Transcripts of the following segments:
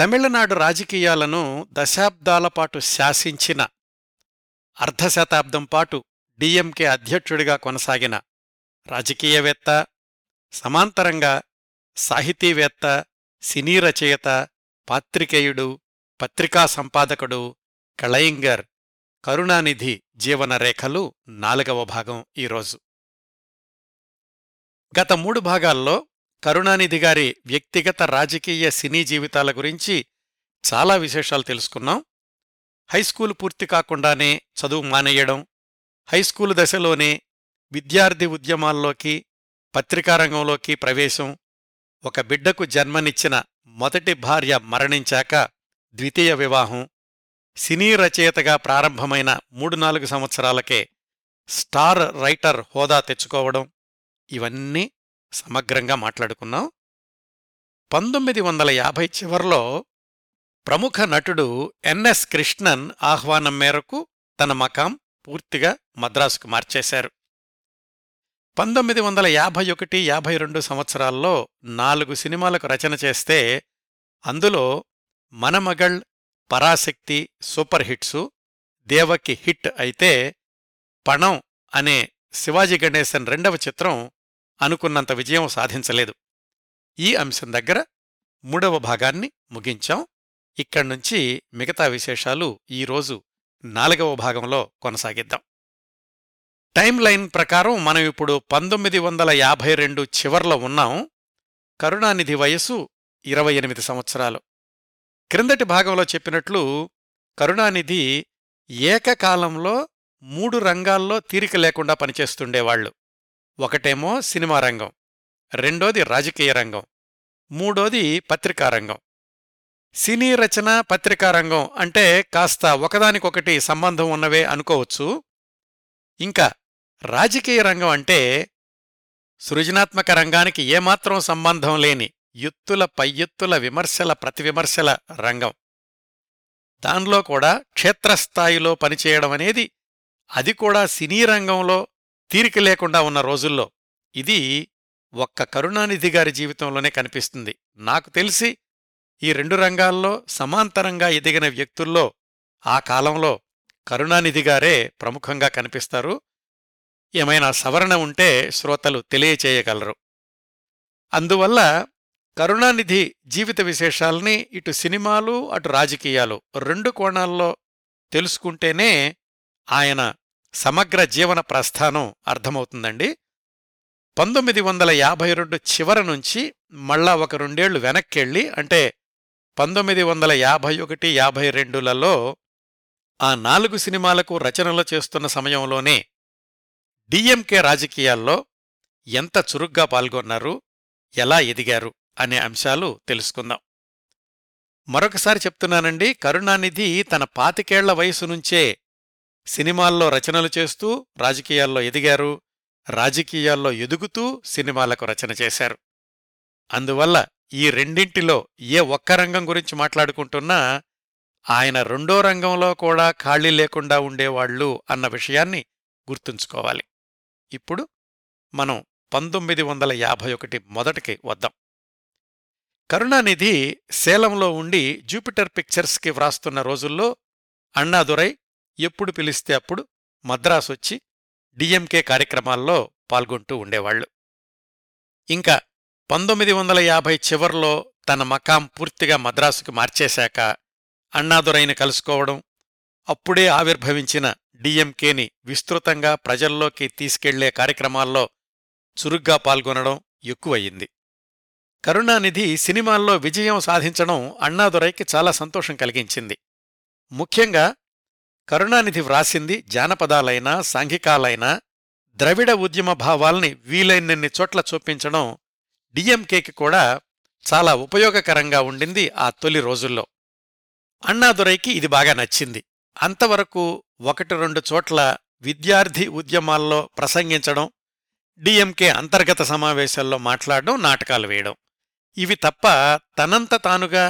తమిళనాడు రాజకీయాలను దశాబ్దాల పాటు శాసించిన, అర్ధశతాబ్దం పాటు డిఎంకే అధ్యక్షుడిగా కొనసాగిన రాజకీయవేత్త, సమాంతరంగా సాహితీవేత్త, సినీ రచయిత, పాత్రికేయుడు, పత్రికా సంపాదకుడు కళయింగర్ కరుణానిధి జీవనరేఖలు 4వ భాగం. ఈరోజు గత 3 భాగాల్లో కరుణానిధి గారి వ్యక్తిగత, రాజకీయ, సినీ జీవితాల గురించి చాలా విశేషాలు తెలుసుకున్నాం. హైస్కూలు పూర్తి కాకుండానే చదువు మానేయడం, హైస్కూలు దశలోనే విద్యార్థి ఉద్యమాల్లోకి, పత్రికారంగంలోకి ప్రవేశం, ఒక బిడ్డకు జన్మనిచ్చిన మొదటి భార్య మరణించాక ద్వితీయ వివాహం, సినీ రచయితగా ప్రారంభమైన 3-4 సంవత్సరాలకే స్టార్ రైటర్ హోదా తెచ్చుకోవడం, ఇవన్నీ సమగ్రంగా మాట్లాడుకున్నాం. 1950 చివర్లో ప్రముఖ నటుడు ఎన్ఎస్ కృష్ణన్ ఆహ్వానం మేరకు తన మకాం పూర్తిగా మద్రాసుకు మార్చేశారు. 1951-52 సంవత్సరాల్లో 4 సినిమాలకు రచన చేస్తే అందులో Manamagal, Parasakthi super hits, Devaki hit అయితే పణం అనే శివాజీ గణేశన్ 2వ చిత్రం అనుకున్నంత విజయం సాధించలేదు. ఈ అంశం దగ్గర 3వ భాగాన్ని ముగించాం. ఇక్కడ్నుంచి మిగతా విశేషాలు ఈరోజు 4వ భాగంలో కొనసాగిద్దాం. టైమ్ లైన్ ప్రకారం మనం ఇప్పుడు 1952 చివర్లో ఉన్నాం. కరుణానిధి వయస్సు 28 సంవత్సరాలు. క్రిందటి భాగంలో చెప్పినట్లు కరుణానిధి ఏకకాలంలో 3 రంగాల్లో తీరిక లేకుండా పనిచేస్తుండేవాళ్లు. ఒకటేమో సినిమా రంగం, 2వ రాజకీయ రంగం, 3వ పత్రికారంగం. సినీ రచన, పత్రికారంగం అంటే కాస్త ఒకదానికొకటి సంబంధం ఉన్నవే అనుకోవచ్చు. ఇంకా రాజకీయ రంగం అంటే సృజనాత్మక రంగానికి ఏమాత్రం సంబంధం లేని ఎత్తుల పైఎత్తుల, విమర్శల ప్రతివిమర్శల రంగం. దానిలో కూడా క్షేత్రస్థాయిలో పనిచేయడం అనేది, అది కూడా సినీ రంగంలో తీరిక లేకుండా ఉన్న రోజుల్లో. ఇది ఒక్క కరుణానిధి గారి జీవితంలోనే కనిపిస్తుంది. నాకు తెలిసి ఈ 2 రంగాల్లో సమాంతరంగా ఎదిగిన వ్యక్తుల్లో ఆ కాలంలో కరుణానిధి గారే ప్రముఖంగా కనిపిస్తారు. ఏమైనా సవరణ ఉంటే శ్రోతలు తెలియచేయగలరు. అందువల్ల కరుణానిధి జీవిత విశేషాల్ని ఇటు సినిమాలు, అటు రాజకీయాలు 2 కోణాల్లో తెలుసుకుంటేనే ఆయన సమగ్ర జీవన ప్రస్థానం అర్థమవుతుందండి. 1952 చివర నుంచి మళ్ళా ఒక 2 వెనక్కెళ్ళి, అంటే 1951-52లలో ఆ 4 సినిమాలకు రచనలు చేస్తున్న సమయంలోనే డిఎంకే రాజకీయాల్లో ఎంత చురుగ్గా పాల్గొన్నారు, ఎలా ఎదిగారు అనే అంశాలు తెలుసుకుందాం. మరొకసారి చెప్తున్నానండి, కరుణానిధి తన 25 వయసు నుంచే సినిమాల్లో రచనలు చేస్తూ రాజకీయాల్లో ఎదిగారు, రాజకీయాల్లో ఎదుగుతూ సినిమాలకు రచన చేశారు. అందువల్ల ఈ రెండింటిలో ఏ ఒక్క రంగం గురించి మాట్లాడుకుంటున్నా ఆయన 2వ రంగంలో కూడా ఖాళీ లేకుండా ఉండేవాళ్లు అన్న విషయాన్ని గుర్తుంచుకోవాలి. ఇప్పుడు మనం 1951 మొదటికి వద్దాం. కరుణానిధి సేలంలో ఉండి జూపిటర్ పిక్చర్స్కి వ్రాస్తున్న రోజుల్లో అన్నాదురై ఎప్పుడు పిలిస్తే అప్పుడు మద్రాసొచ్చి డిఎంకే కార్యక్రమాల్లో పాల్గొంటూ ఉండేవాళ్లు. ఇంకా 1950 చివర్లో తన మకాం పూర్తిగా మద్రాసుకు మార్చేశాక అన్నాదురైని కలుసుకోవడం, అప్పుడే ఆవిర్భవించిన డిఎంకేని విస్తృతంగా ప్రజల్లోకి తీసుకెళ్లే కార్యక్రమాల్లో చురుగ్గా పాల్గొనడం ఎక్కువయింది. కరుణానిధి సినిమాల్లో విజయం సాధించడం అన్నాదురైకి చాలా సంతోషం కలిగించింది. ముఖ్యంగా కరుణానిధి వ్రాసింది జానపదాలైనా, సాంఘికాలైనా ద్రవిడ ఉద్యమ భావాల్ని వీలైనన్ని చోట్ల చూపించడం డిఎంకేకి కూడా చాలా ఉపయోగకరంగా ఉండింది ఆ తొలి రోజుల్లో. అన్నాదురైకి ఇది బాగా నచ్చింది. అంతవరకు 1-2 చోట్ల విద్యార్థి ఉద్యమాల్లో ప్రసంగించడం, డిఎంకే అంతర్గత సమావేశాల్లో మాట్లాడడం, నాటకాలు వేయడం, ఇవి తప్ప తనంత తానుగా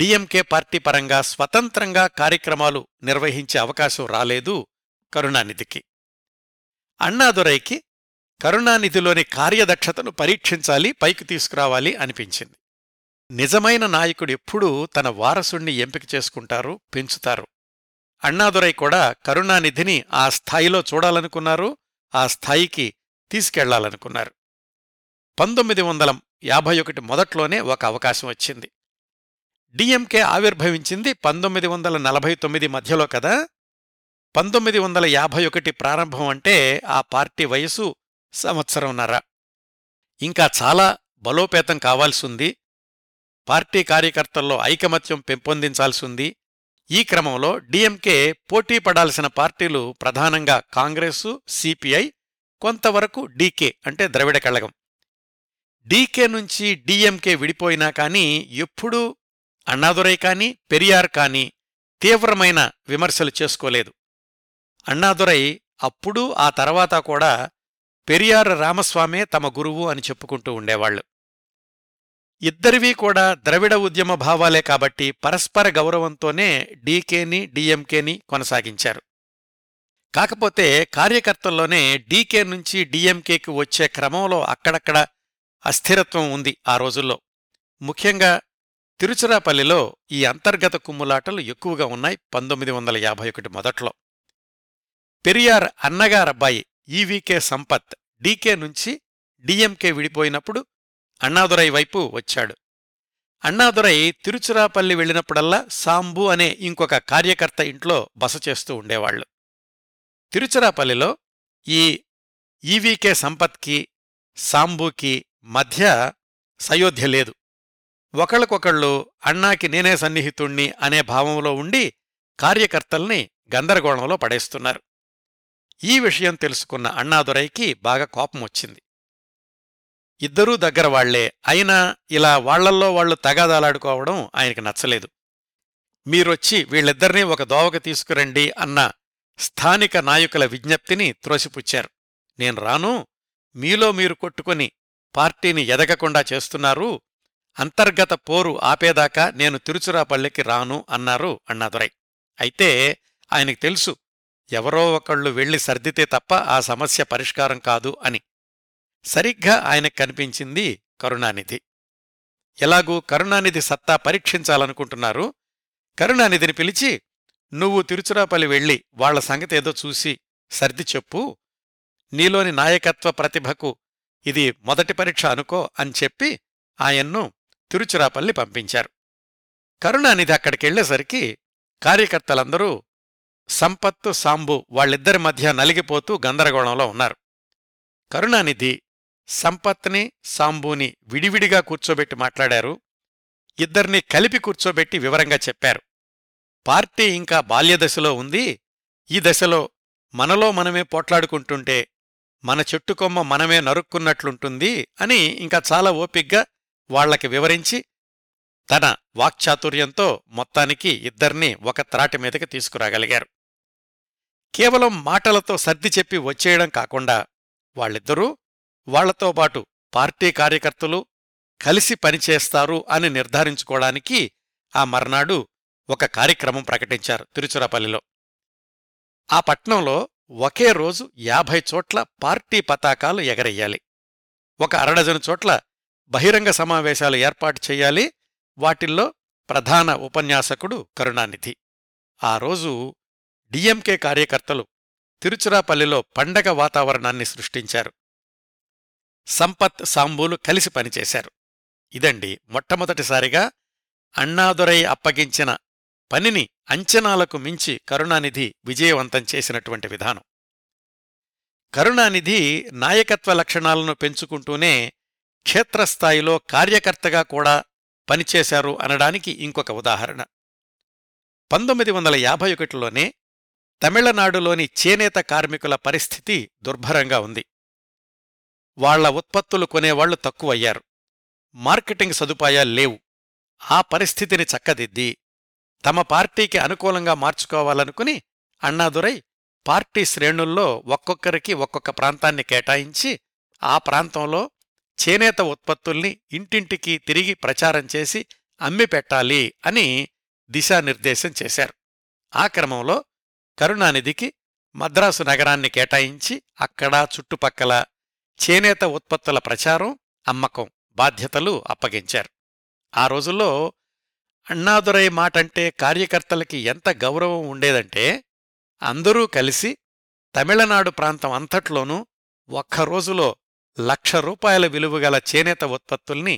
డిఎంకే పార్టీ పరంగా స్వతంత్రంగా కార్యక్రమాలు నిర్వహించే అవకాశం రాలేదు కరుణానిధికి. అన్నాదురైకి కరుణానిధిలోని కార్యదక్షతను పరీక్షించాలి, పైకి తీసుకురావాలి అనిపించింది. నిజమైన నాయకుడు ఎప్పుడూ తన వారసుణ్ణి ఎంపిక చేసుకుంటారు, పెంచుతారు. అన్నాదురై కూడా కరుణానిధిని ఆ స్థాయిలో చూడాలనుకున్నారు, ఆ స్థాయికి తీసుకెళ్లాలనుకున్నారు. 1951 మొదట్లోనే ఒక అవకాశం వచ్చింది. డిఎంకే ఆవిర్భవించింది 1949 మధ్యలో కదా. 1951 ప్రారంభం అంటే ఆ పార్టీ వయసు 1.5 సంవత్సరంన్నర. ఇంకా చాలా బలోపేతం కావాల్సింది, పార్టీ కార్యకర్తల్లో ఐకమత్యం పెంపొందించాల్సింది. ఈ క్రమంలో డిఎంకే పోటీ పడాల్సిన పార్టీలు ప్రధానంగా కాంగ్రెసు, సిపిఐ, కొంతవరకు డీకే అంటే ద్రవిడ కళగం. డీకే నుంచి డిఎంకే విడిపోయినా కానీ ఎప్పుడూ అన్నాదురై కానీ పెరియార్ కానీ తీవ్రమైన విమర్శలు చేసుకోలేదు. అన్నాదురై అప్పుడూ ఆ తర్వాత కూడా పెరియార్, రామస్వామే తమ గురువు అని చెప్పుకుంటూ ఉండేవాళ్లు. ఇద్దరివీ కూడా ద్రవిడ ఉద్యమ భావాలే కాబట్టి పరస్పర గౌరవంతోనే డీకేని డిఎంకేని కొనసాగించారు. కాకపోతే కార్యకర్తల్లోనే డీకే నుంచి డిఎంకేకి వచ్చే క్రమంలో అక్కడక్కడ అస్థిరత్వం ఉంది ఆ రోజుల్లో. ముఖ్యంగా తిరుచిరాపల్లిలో ఈ అంతర్గత కుమ్ములాటలు ఎక్కువగా ఉన్నాయి 1951 మొదట్లో. పెరియార్ అన్నగారబ్బాయి ఈవీకే సంపత్ డీకే నుంచి డిఎంకే విడిపోయినప్పుడు అన్నాదురై వైపు వచ్చాడు. అన్నాదురై తిరుచిరాపల్లి వెళ్ళినప్పుడల్లా సాంబు అనే ఇంకొక కార్యకర్త ఇంట్లో బస చేస్తూ ఉండేవాళ్లు. తిరుచిరాపల్లిలో ఈ ఈవీకే సంపత్కి సాంబుకి మధ్య సయోధ్య లేదు. ఒకళ్ళకొకళ్ళు అన్నాకి నేనే సన్నిహితుణ్ణి అనే భావంలో ఉండి కార్యకర్తల్ని గందరగోళంలో పడేస్తున్నారు. ఈ విషయం తెలుసుకున్న అన్నాదురైకి బాగా కోపం వచ్చింది. ఇద్దరూ దగ్గర వాళ్లే అయినా ఇలా వాళ్లల్లో వాళ్లు తగాదాలాడుకోవడం ఆయనకు నచ్చలేదు. మీరొచ్చి వీళ్ళిద్దరినీ ఒక దోవకు తీసుకురండి అన్న స్థానిక నాయకుల విజ్ఞప్తిని త్రోసిపుచ్చారు. నేను రాను, మీలో మీరు కొట్టుకుని పార్టీని ఎదగకుండా చేస్తున్నారు, అంతర్గత పోరు ఆపేదాకా నేను తిరుచిరాపల్లికి రాను అన్నారు అన్నాదురై. అయితే ఆయనకు తెలుసు ఎవరో ఒకళ్ళు వెళ్లి సర్దితే తప్ప ఆ సమస్య పరిష్కారం కాదు అని. సరిగ్గా ఆయనకు కనిపించింది కరుణానిధి. ఎలాగూ కరుణానిధి సత్తా పరీక్షించాలనుకుంటున్నారు. కరుణానిధిని పిలిచి నువ్వు తిరుచిరాపల్లి వెళ్లి వాళ్ల సంగతేదో చూసి సర్ది చెప్పు, నీలోని నాయకత్వ ప్రతిభకు ఇది మొదటి పరీక్ష అనుకో అని చెప్పి ఆయన్ను తిరుచిరాపల్లి పంపించారు. కరుణానిధి అక్కడికెళ్లేసరికి కార్యకర్తలందరూ సంపత్తు సాంబు వాళ్ళిద్దరి మధ్య నలిగిపోతూ గందరగోళంలో ఉన్నారు. కరుణానిధి సంపత్ని సాంబుని విడివిడిగా కూర్చోబెట్టి మాట్లాడారు. ఇద్దరినీ కలిపి కూర్చోబెట్టి వివరంగా చెప్పారు. పార్టీ ఇంకా బాల్యదశలో ఉంది. ఈ దశలో మనలో మనమే పోట్లాడుకుంటుంటే మన చెట్టుకొమ్మ మనమే నరుక్కున్నట్లుంటుంది అని ఇంకా చాలా ఓపిగ్గా వాళ్లకి వివరించి తన వాక్చాతుర్యంతో మొత్తానికి ఇద్దర్నీ ఒక త్రాటి మీదకి తీసుకురాగలిగారు. కేవలం మాటలతో సర్ది చెప్పి వచ్చేయడం కాకుండా వాళ్ళిద్దరూ వాళ్లతో పాటు పార్టీ కార్యకర్తలు కలిసి పనిచేస్తారు అని నిర్ధారించుకోవడానికి ఆ మర్నాడు ఒక కార్యక్రమం ప్రకటించారు తిరుచిరాపల్లిలో. ఆ పట్నంలో ఒకే రోజు 50 చోట్ల పార్టీ పతాకాలు ఎగరెయ్యాలి, ఒక 6 చోట్ల బహిరంగ సమావేశాలు ఏర్పాటు చెయ్యాలి. వాటిల్లో ప్రధాన ఉపన్యాసకుడు కరుణానిధి. ఆ రోజు డిఎంకే కార్యకర్తలు తిరుచిరాపల్లిలో పండగ వాతావరణాన్ని సృష్టించారు. సంపత్ సాంబూలు కలిసి పనిచేశారు. ఇదండి మొట్టమొదటిసారిగా అన్నాదురై అప్పగించిన పనిని అంచనాలకు మించి కరుణానిధి విజయవంతం చేసినటువంటి విధానం. కరుణానిధి నాయకత్వ లక్షణాలను పెంచుకుంటూనే క్షేత్రస్థాయిలో కార్యకర్తగా కూడా పనిచేశారు అనడానికి ఇంకొక ఉదాహరణ. 1951లోనే తమిళనాడులోని చేనేత కార్మికుల పరిస్థితి దుర్భరంగా ఉంది. వాళ్ల ఉత్పత్తులు కొనేవాళ్లు తక్కువయ్యారు, మార్కెటింగ్ సదుపాయాలు లేవు. ఆ పరిస్థితిని చక్కదిద్ది తమ పార్టీకి అనుకూలంగా మార్చుకోవాలనుకుని అన్నాదురై పార్టీ శ్రేణుల్లో ఒక్కొక్కరికి ఒక్కొక్క ప్రాంతాన్ని కేటాయించి ఆ ప్రాంతంలో చేనేత ఉత్పత్తుల్ని ఇంటింటికి తిరిగి ప్రచారం చేసి అమ్మిపెట్టాలి అని దిశానిర్దేశం చేశారు. ఆ క్రమంలో కరుణానిధికి మద్రాసు నగరాన్ని కేటాయించి అక్కడా చుట్టుపక్కల చేనేత ఉత్పత్తుల ప్రచారం, అమ్మకం బాధ్యతలు అప్పగించారు. ఆ రోజుల్లో అన్నాదురై మాటంటే కార్యకర్తలకి ఎంత గౌరవం ఉండేదంటే అందరూ కలిసి తమిళనాడు ప్రాంతం అంతట్లోనూ ఒక్కరోజులో 1,00,000 రూపాయల విలువగల చేనేత ఉత్పత్తుల్ని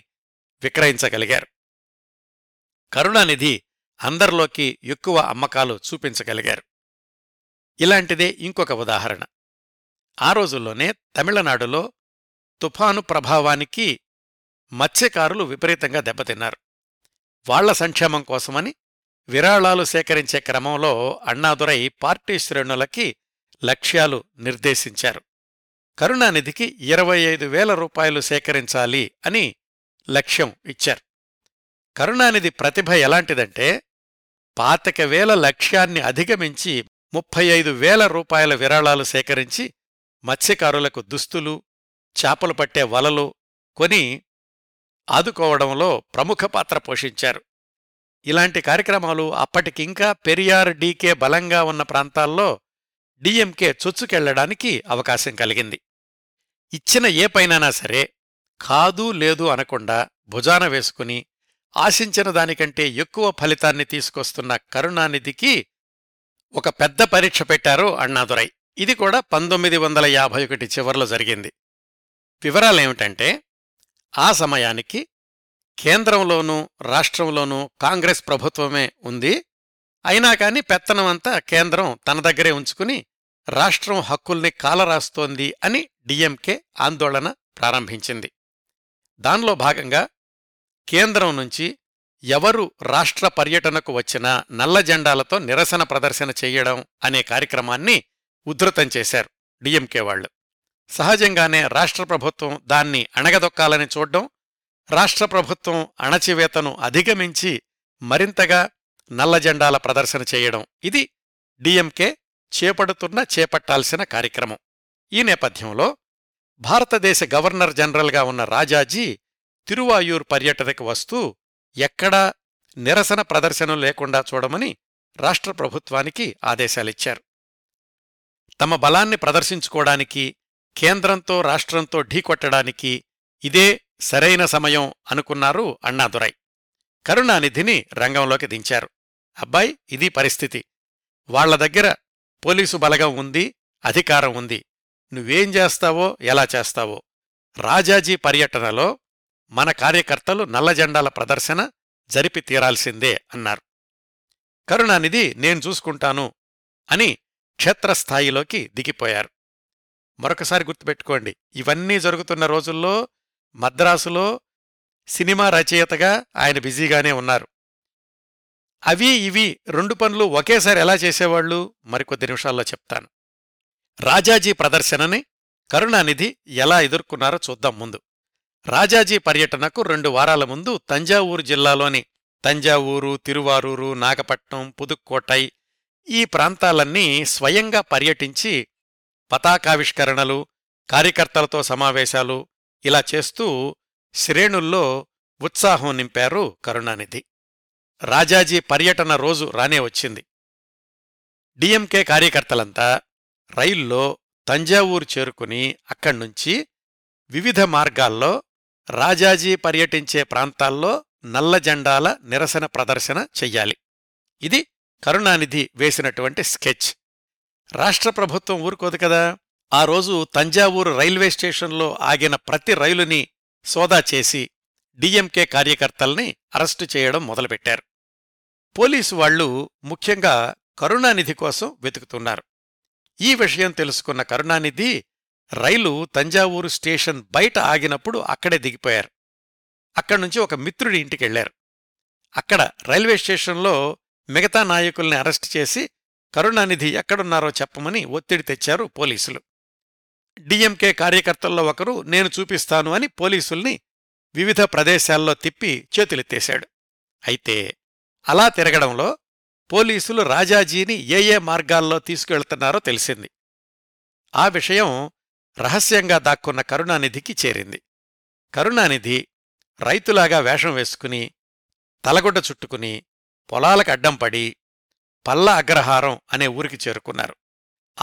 విక్రయించగలిగారు. కరుణానిధి అందరిలోకి ఎక్కువ అమ్మకాలు చూపించగలిగారు. ఇలాంటిదే ఇంకొక ఉదాహరణ. ఆ రోజుల్లోనే తమిళనాడులో తుఫాను ప్రభావానికి మత్స్యకారులు విపరీతంగా దెబ్బతిన్నారు. వాళ్ల సంక్షేమం కోసమని విరాళాలు సేకరించే క్రమంలో అన్నాదురై పార్టీ శ్రేణులకి లక్ష్యాలు నిర్దేశించారు. కరుణానిధికి 25,000 రూపాయలు సేకరించాలి అని లక్ష్యం ఇచ్చారు. కరుణానిధి ప్రతిభ ఎలాంటిదంటే 25,000 లక్ష్యాన్ని అధిగమించి 35,000 రూపాయల విరాళాలు సేకరించి మత్స్యకారులకు దుస్తులు, చేపలు పట్టే వలలు కొని ఆదుకోవడంలో ప్రముఖ పాత్ర పోషించారు. ఇలాంటి కార్యక్రమాలు అప్పటికింకా పెరియార్, డీకే బలంగా ఉన్న ప్రాంతాల్లో డిఎంకే చొచ్చుకెళ్లడానికి అవకాశం కలిగింది. ఇచ్చిన ఏ పైనైనా సరే కాదు లేదు అనకుండా భుజాన వేసుకుని ఆశించిన దానికంటే ఎక్కువ ఫలితాన్ని తీసుకొస్తున్న కరుణానిధికి ఒక పెద్ద పరీక్ష పెట్టారు అన్నాదురై. ఇది కూడా 1951 చివర్లో జరిగింది. వివరాలేమిటంటే, ఆ సమయానికి కేంద్రంలోనూ రాష్ట్రంలోనూ కాంగ్రెస్ ప్రభుత్వమే ఉంది. అయినా కాని పెత్తనమంతా కేంద్రం తన దగ్గరే ఉంచుకుని రాష్ట్రం హక్కుల్ని కాలరాస్తోంది అని డిఎంకే ఆందోళన ప్రారంభించింది. దానిలో భాగంగా కేంద్రం నుంచి ఎవరు రాష్ట్ర పర్యటనకు వచ్చినా నల్ల జెండాలతో నిరసన ప్రదర్శన చెయ్యడం అనే కార్యక్రమాన్ని ఉధృతం చేశారు డిఎంకే వాళ్లు. సహజంగానే రాష్ట్ర ప్రభుత్వం దాన్ని అణగదొక్కాలని చూడ్డం, రాష్ట్ర ప్రభుత్వం అణచివేతను అధిగమించి మరింతగా నల్లజెండాల ప్రదర్శన చేయడం ఇది డిఎంకే చేపట్టాల్సిన కార్యక్రమం. ఈ నేపథ్యంలో భారతదేశ గవర్నర్ జనరల్గా ఉన్న రాజాజీ తిరువాయూర్ పర్యటనకు వస్తూ ఎక్కడా నిరసన ప్రదర్శనలు లేకుండా చూడమని రాష్ట్ర ప్రభుత్వానికి ఆదేశాలిచ్చారు. తమ బలాన్ని ప్రదర్శించుకోవడానికి, కేంద్రంతో రాష్ట్రంతో ఢీకొట్టడానికి ఇదే సరైన సమయం అనుకున్నారు అన్నాదురై. కరుణానిధిని రంగంలోకి దించారు. అబ్బాయి, ఇది పరిస్థితి. వాళ్ల దగ్గర పోలీసు బలగం ఉంది, అధికారం ఉంది. నువ్వేం చేస్తావో ఎలా చేస్తావో. రాజాజీ పర్యటనలో మన కార్యకర్తలు నల్లజెండాల ప్రదర్శన జరిపి తీరాల్సిందే అన్నారు. కరుణానిధి నేను చూసుకుంటాను అని క్షేత్రస్థాయిలోకి దిగిపోయారు. మరొకసారి గుర్తుపెట్టుకోండి, ఇవన్నీ జరుగుతున్న రోజుల్లో మద్రాసులో సినిమా రచయితగా ఆయన బిజీగానే ఉన్నారు. అవి ఇవి రెండు పనులు ఒకేసారి ఎలా చేసేవాళ్లు మరికొద్ది నిమిషాల్లో చెప్తాను. రాజాజీ ప్రదర్శనని కరుణానిధి ఎలా ఎదుర్కొన్నారో చూద్దాం ముందు. రాజాజీ పర్యటనకు 2 వారాల ముందు తంజావూరు జిల్లాలోని తంజావూరు, తిరువారూరు, నాగపట్నం, పుదుక్కోటై ఈ ప్రాంతాలన్నీ స్వయంగా పర్యటించి పతాకావిష్కరణలు, కార్యకర్తలతో సమావేశాలు ఇలా చేస్తూ శ్రేణుల్లో ఉత్సాహం నింపారు కరుణానిధి. రాజాజీ పర్యటన రోజు రానే వచ్చింది. డిఎంకే కార్యకర్తలంతా రైల్లో తంజావూరు చేరుకుని అక్కడ్నుంచి వివిధ మార్గాల్లో రాజాజీ పర్యటించే ప్రాంతాల్లో నల్లజెండాల నిరసన ప్రదర్శన చెయ్యాలి. ఇది కరుణానిధి వేసినటువంటి స్కెచ్. రాష్ట్ర ప్రభుత్వం ఊరుకోదు కదా. ఆ రోజు తంజావూరు రైల్వే స్టేషన్లో ఆగిన ప్రతి రైలుని సోదా చేసి డిఎంకే కార్యకర్తల్ని అరెస్టు చేయడం మొదలుపెట్టారు. పోలీసు వాళ్లు ముఖ్యంగా కరుణానిధి కోసం వెతుకుతున్నారు. ఈ విషయం తెలుసుకున్న కరుణానిధి రైలు తంజావూరు స్టేషన్ బయట ఆగినప్పుడు అక్కడే దిగిపోయారు. అక్కడ్నుంచి ఒక మిత్రుడి ఇంటికెళ్లారు. అక్కడ రైల్వే స్టేషన్లో మిగతా నాయకుల్ని అరెస్టు చేసి కరుణానిధి ఎక్కడున్నారో చెప్పమని ఒత్తిడి తెచ్చారు పోలీసులు. డిఎంకే కార్యకర్తల్లో ఒకరు నేను చూపిస్తాను అని పోలీసుల్ని వివిధ ప్రదేశాల్లో తిప్పి చేతులెత్తేశాడు. అయితే అలా తిరగడంలో పోలీసులు రాజాజీని ఏ ఏ మార్గాల్లో తీసుకెళ్తున్నారో తెలిసింది. ఆ విషయం రహస్యంగా దాక్కున్న కరుణానిధికి చేరింది. కరుణానిధి రైతులాగా వేషం వేసుకుని, తలగొడ్డ చుట్టుకుని, పొలాలకు అడ్డం పడి పల్ల అగ్రహారం అనే ఊరికి చేరుకున్నారు.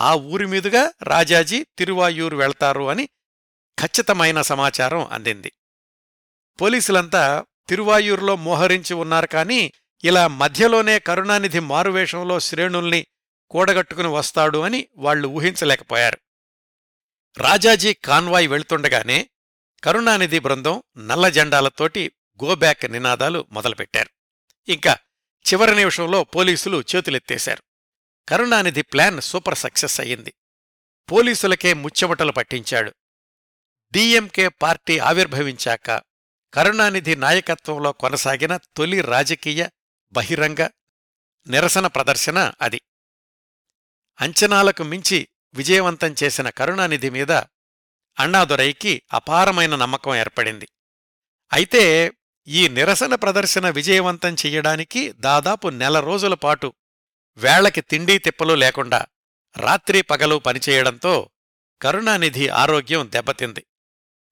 ఆ ఊరి మీదుగా రాజాజీ తిరువాయూరు వెళ్తారు అని ఖచ్చితమైన సమాచారం అందింది. పోలీసులంతా తిరువాయూరులో మోహరించి ఉన్నారు. కానీ ఇలా మధ్యలోనే కరుణానిధి మారువేషంలో శ్రేణుల్ని కూడగట్టుకుని వస్తాడు అని వాళ్లు ఊహించలేకపోయారు. రాజాజీ కాన్వాయ్ వెళ్తుండగానే కరుణానిధి బృందం నల్ల జెండాలతోటి గోబ్యాక్ నినాదాలు మొదలుపెట్టారు. ఇంకా చివరి నిమిషంలో పోలీసులు చేతులెత్తేశారు. కరుణానిధి ప్లాన్ సూపర్ సక్సెస్ అయ్యింది. పోలీసులకే ముచ్చెమటలు పట్టించాడు. డిఎంకే పార్టీ ఆవిర్భవించాక కరుణానిధి నాయకత్వంలో కొనసాగిన తొలి రాజకీయ బహిరంగ నిరసన ప్రదర్శన అది. అంచనాలకు మించి విజయవంతం చేసిన కరుణానిధి మీద అన్నాదురైకి అపారమైన నమ్మకం ఏర్పడింది. అయితే ఈ నిరసన ప్రదర్శన విజయవంతం చెయ్యడానికి దాదాపు నెల రోజుల పాటు వేళకి తిండి తిప్పలు లేకుండా రాత్రి పగలు పనిచేయడంతో కరుణానిధి ఆరోగ్యం దెబ్బతింది.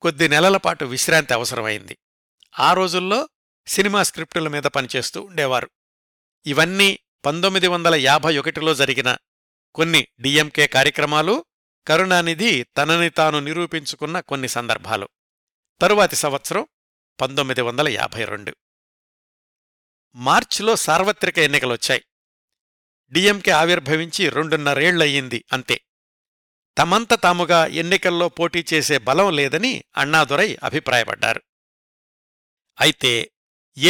కొద్ది నెలలపాటు విశ్రాంతి అవసరమైంది. ఆ రోజుల్లో సినిమా స్క్రిప్టుల మీద పనిచేస్తూ ఉండేవారు. ఇవన్నీ 1951లో జరిగిన కొన్ని డిఎంకే కార్యక్రమాలు, కరుణానిధి తనని తాను నిరూపించుకున్న కొన్ని సందర్భాలు. తరువాతి సంవత్సరం 1952 మార్చిలో సార్వత్రిక ఎన్నికలొచ్చాయి. డిఎంకే ఆవిర్భవించి 2.5 ఏళ్లయ్యింది అంతే. తమంత తాముగా ఎన్నికల్లో పోటీ చేసే బలం లేదని అన్నాదురై అభిప్రాయపడ్డారు. అయితే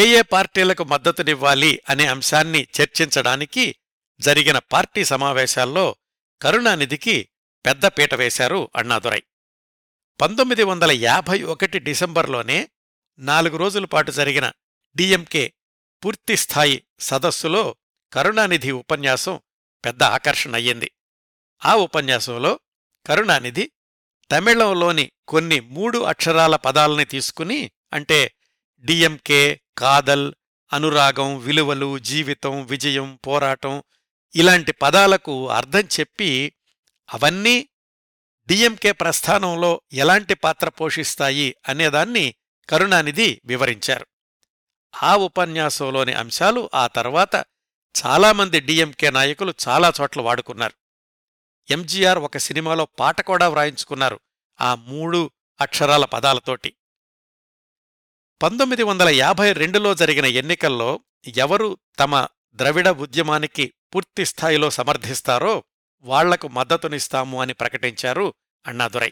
ఏ ఏ పార్టీలకు మద్దతునివ్వాలి అనే అంశాన్ని చర్చించడానికి జరిగిన పార్టీ సమావేశాల్లో కరుణానిధికి పెద్దపీట వేశారు అన్నాదురై. 1951 డిసెంబర్లోనే 4 రోజులపాటు జరిగిన డిఎంకే పూర్తిస్థాయి సదస్సులో కరుణానిధి ఉపన్యాసం పెద్ద ఆకర్షణ అయ్యింది. ఆ ఉపన్యాసంలో కరుణానిధి తమిళంలోని కొన్ని 3 అక్షరాల పదాలని తీసుకుని, అంటే డిఎంకే, కాదల్, అనురాగం, విలువలు, జీవితం, విజయం, పోరాటం, ఇలాంటి పదాలకు అర్థం చెప్పి అవన్నీ డిఎంకే ప్రస్థానంలో ఎలాంటి పాత్ర పోషిస్తాయి అనేదాన్ని కరుణానిధి వివరించారు. ఆ ఉపన్యాసంలోని అంశాలు ఆ తర్వాత చాలామంది డిఎంకే నాయకులు చాలా చోట్ల వాడుకున్నారు. ఎంజీఆర్ ఒక సినిమాలో పాట కూడా వ్రాయించుకున్నారు ఆ 3 అక్షరాల పదాలతోటి. 1952లో జరిగిన ఎన్నికల్లో ఎవరు తమ ద్రవిడ ఉద్యమానికి పూర్తిస్థాయిలో సమర్థిస్తారో వాళ్లకు మద్దతునిస్తాము అని ప్రకటించారు అన్నాదురై.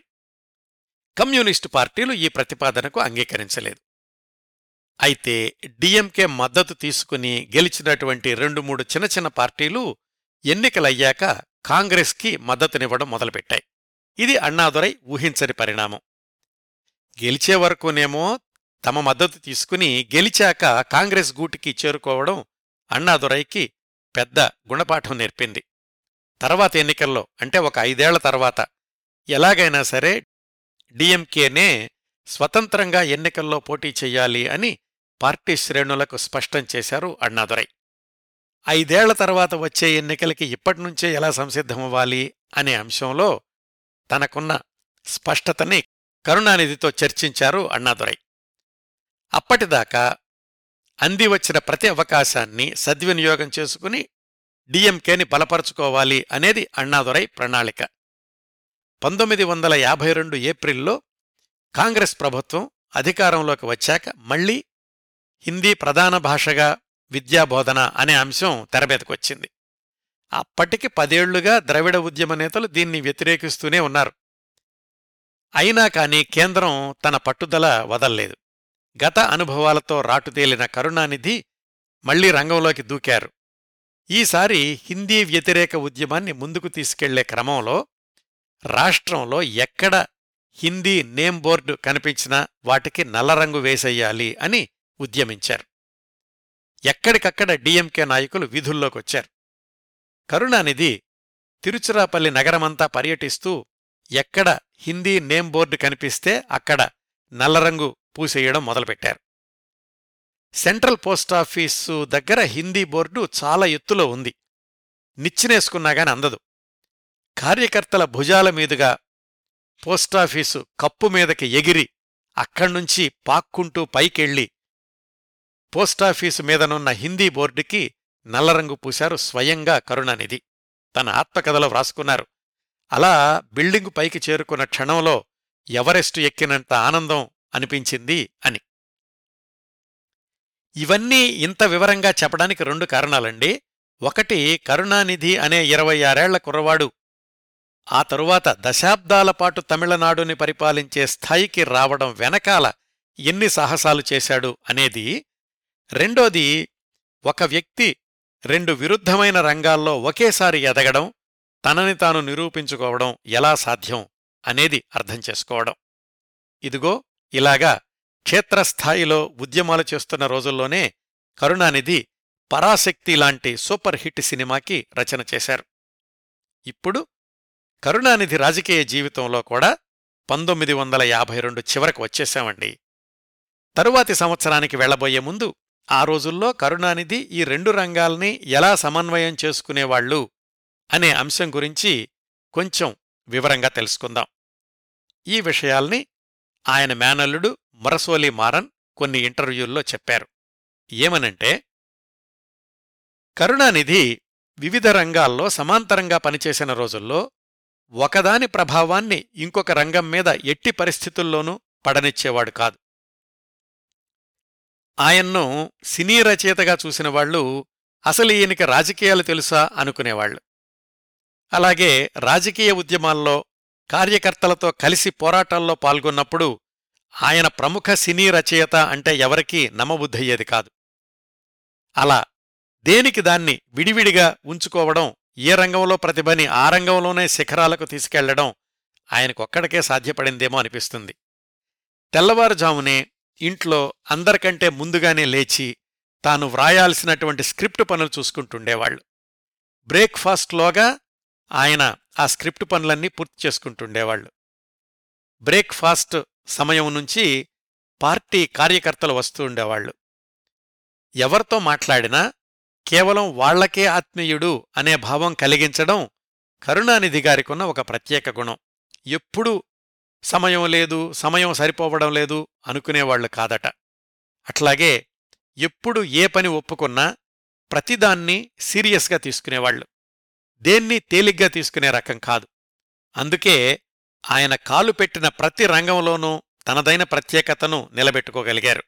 కమ్యూనిస్టు పార్టీలు ఈ ప్రతిపాదనకు అంగీకరించలేదు. అయితే డిఎంకే మద్దతు తీసుకుని గెలిచినటువంటి 2-3 చిన్న పార్టీలు ఎన్నికలయ్యాక కాంగ్రెస్కి మద్దతునివ్వడం మొదలుపెట్టాయి. ఇది అన్నాదురై ఊహించని పరిణామం. గెలిచేవరకునేమో తమ మద్దతు తీసుకుని గెలిచాక కాంగ్రెస్ గూటికి చేరుకోవడం అన్నాదురైకి పెద్ద గుణపాఠం నేర్పింది. తర్వాత ఎన్నికల్లో, అంటే ఒక 5 ఏళ్ల తర్వాత, ఎలాగైనా సరే డిఎంకేనే స్వతంత్రంగా ఎన్నికల్లో పోటీ చెయ్యాలి అని పార్టీ శ్రేణులకు స్పష్టం చేశారు అన్నాదురై. 5 ఏళ్ల తర్వాత వచ్చే ఎన్నికలకి ఇప్పటినుంచే ఎలా సంసిద్ధమవ్వాలి అనే అంశంలో తనకున్న స్పష్టతని కరుణానిధితో చర్చించారు అన్నాదురై. అప్పటిదాకా అందివచ్చిన ప్రతి అవకాశాన్ని సద్వినియోగం చేసుకుని డిఎంకేని బలపరుచుకోవాలి అనేది అన్నాదురై ప్రణాళిక. 1952 ఏప్రిల్లో కాంగ్రెస్ ప్రభుత్వం అధికారంలోకి వచ్చాక మళ్లీ హిందీ ప్రధాన భాషగా విద్యాబోధన అనే అంశం తెరమీదకొచ్చింది. అప్పటికి 10 ఏళ్లుగా ద్రవిడ ఉద్యమ నేతలు దీన్ని వ్యతిరేకిస్తూనే ఉన్నారు. అయినా కానీ కేంద్రం తన పట్టుదల వదల్లేదు. గత అనుభవాలతో రాటుదేలిన కరుణానిధి మళ్లీ రంగంలోకి దూకారు. ఈసారి హిందీ వ్యతిరేక ఉద్యమాన్ని ముందుకు తీసుకెళ్లే క్రమంలో రాష్ట్రంలో ఎక్కడ హిందీ నేమ్ బోర్డు కనిపించినా వాటికి నల్లరంగు వేసేయాలి అని ఉద్యమించారు. ఎక్కడికక్కడ డిఎంకే నాయకులు వీధుల్లోకొచ్చారు. కరుణానిధి తిరుచిరాపల్లి నగరమంతా పర్యటిస్తూ ఎక్కడ హిందీ నేమ్ బోర్డు కనిపిస్తే అక్కడ నల్లరంగు పూసేయడం మొదలుపెట్టారు. సెంట్రల్ పోస్టాఫీసు దగ్గర హిందీ బోర్డు చాలా ఎత్తులో ఉంది. నిచ్చినేసుకున్నాగాని అందదు. కార్యకర్తల భుజాల మీదుగా పోస్టాఫీసు కప్పు మీదకి ఎగిరి అక్కడ్నుంచి పాక్కుంటూ పైకెళ్ళి పోస్టాఫీసు మీదనున్న హిందీ బోర్డుకి నల్లరంగు పూశారు స్వయంగా కరుణానిధి. తన ఆత్మకథలో వ్రాసుకున్నారు, అలా బిల్డింగు పైకి చేరుకున్న క్షణంలో ఎవరెస్టు ఎక్కినంత ఆనందం అనిపించింది అని. ఇవన్నీ ఇంత వివరంగా చెప్పడానికి రెండు కారణాలండి. ఒకటి, కరుణానిధి అనే 26 ఏళ్ల కుర్రవాడు ఆ తరువాత దశాబ్దాల పాటు తమిళనాడుని పరిపాలించే స్థాయికి రావడం వెనకాల ఎన్ని సాహసాలు చేశాడు అనేది. రెండోది, ఒక వ్యక్తి 2 విరుద్ధమైన రంగాల్లో ఒకేసారి ఎదగడం, తనని తాను నిరూపించుకోవడం ఎలా సాధ్యం అనేది అర్థం చేసుకోవడం. ఇదిగో ఇలాగా క్షేత్రస్థాయిలో ఉద్యమాలు చేస్తున్న రోజుల్లోనే కరుణానిధి పరాశక్తి లాంటి సూపర్ హిట్ సినిమాకి రచన చేశారు. ఇప్పుడు కరుణానిధి రాజకీయ జీవితంలో కూడా 1952 చివరకు వచ్చేశామండి. తరువాతి సంవత్సరానికి వెళ్లబోయే ముందు ఆ రోజుల్లో కరుణానిధి ఈ 2 రంగాల్ని ఎలా సమన్వయం చేసుకునేవాళ్లు అనే అంశం గురించి కొంచెం వివరంగా తెలుసుకుందాం. ఈ విషయాల్ని ఆయన మేనల్లుడు మురసోలి మారన్ కొన్ని ఇంటర్వ్యూల్లో చెప్పారు. ఏమనంటే, కరుణానిధి వివిధ రంగాల్లో సమాంతరంగా పనిచేసిన రోజుల్లో ఒకదాని ప్రభావాన్ని ఇంకొక రంగం మీద ఎట్టి పరిస్థితుల్లోనూ పడనిచ్చేవాడు కాదు. ఆయన్ను సినీ రచయితగా చూసినవాళ్లు అసలు ఈయనకి రాజకీయాలు తెలుసా అనుకునేవాళ్లు. అలాగే రాజకీయ ఉద్యమాల్లో కార్యకర్తలతో కలిసి పోరాటాల్లో పాల్గొన్నప్పుడు ఆయన ప్రముఖ సినీ రచయిత అంటే ఎవరికీ నమ్మబుద్ధయ్యేది కాదు. అలా దేనికి దాన్ని విడివిడిగా ఉంచుకోవడం, ఏ రంగంలో ప్రతిభని ఆ రంగంలోనే శిఖరాలకు తీసుకెళ్లడం ఆయనకొక్కడికే సాధ్యపడిందేమో అనిపిస్తుంది. తెల్లవారుజామునే ఇంట్లో అందరికంటే ముందుగానే లేచి తాను వ్రాయాల్సినటువంటి స్క్రిప్టు పనులు చూసుకుంటుండేవాళ్లు. బ్రేక్ఫాస్ట్లోగా ఆయన ఆ స్క్రిప్టు పనులన్నీ పూర్తి చేసుకుంటుండేవాళ్లు. బ్రేక్ఫాస్ట్ సమయం నుంచి పార్టీ కార్యకర్తలు వస్తూ ఉండేవాళ్లు. ఎవరితో మాట్లాడినా కేవలం వాళ్లకే ఆత్మీయుడు అనే భావం కలిగించడం కరుణానిధి గారికున్న ఒక ప్రత్యేక గుణం. ఎప్పుడూ సమయం లేదు, సమయం సరిపోవడం లేదు అనుకునేవాళ్లు కాదట. అట్లాగే ఎప్పుడు ఏ పని ఒప్పుకున్నా ప్రతిదాన్ని సీరియస్గా తీసుకునేవాళ్లు, దేన్ని తేలిగ్గా తీసుకునే రకం కాదు. అందుకే ఆయన కాలు పెట్టిన ప్రతి రంగంలోనూ తనదైన ప్రత్యేకతను నిలబెట్టుకోగలిగారు.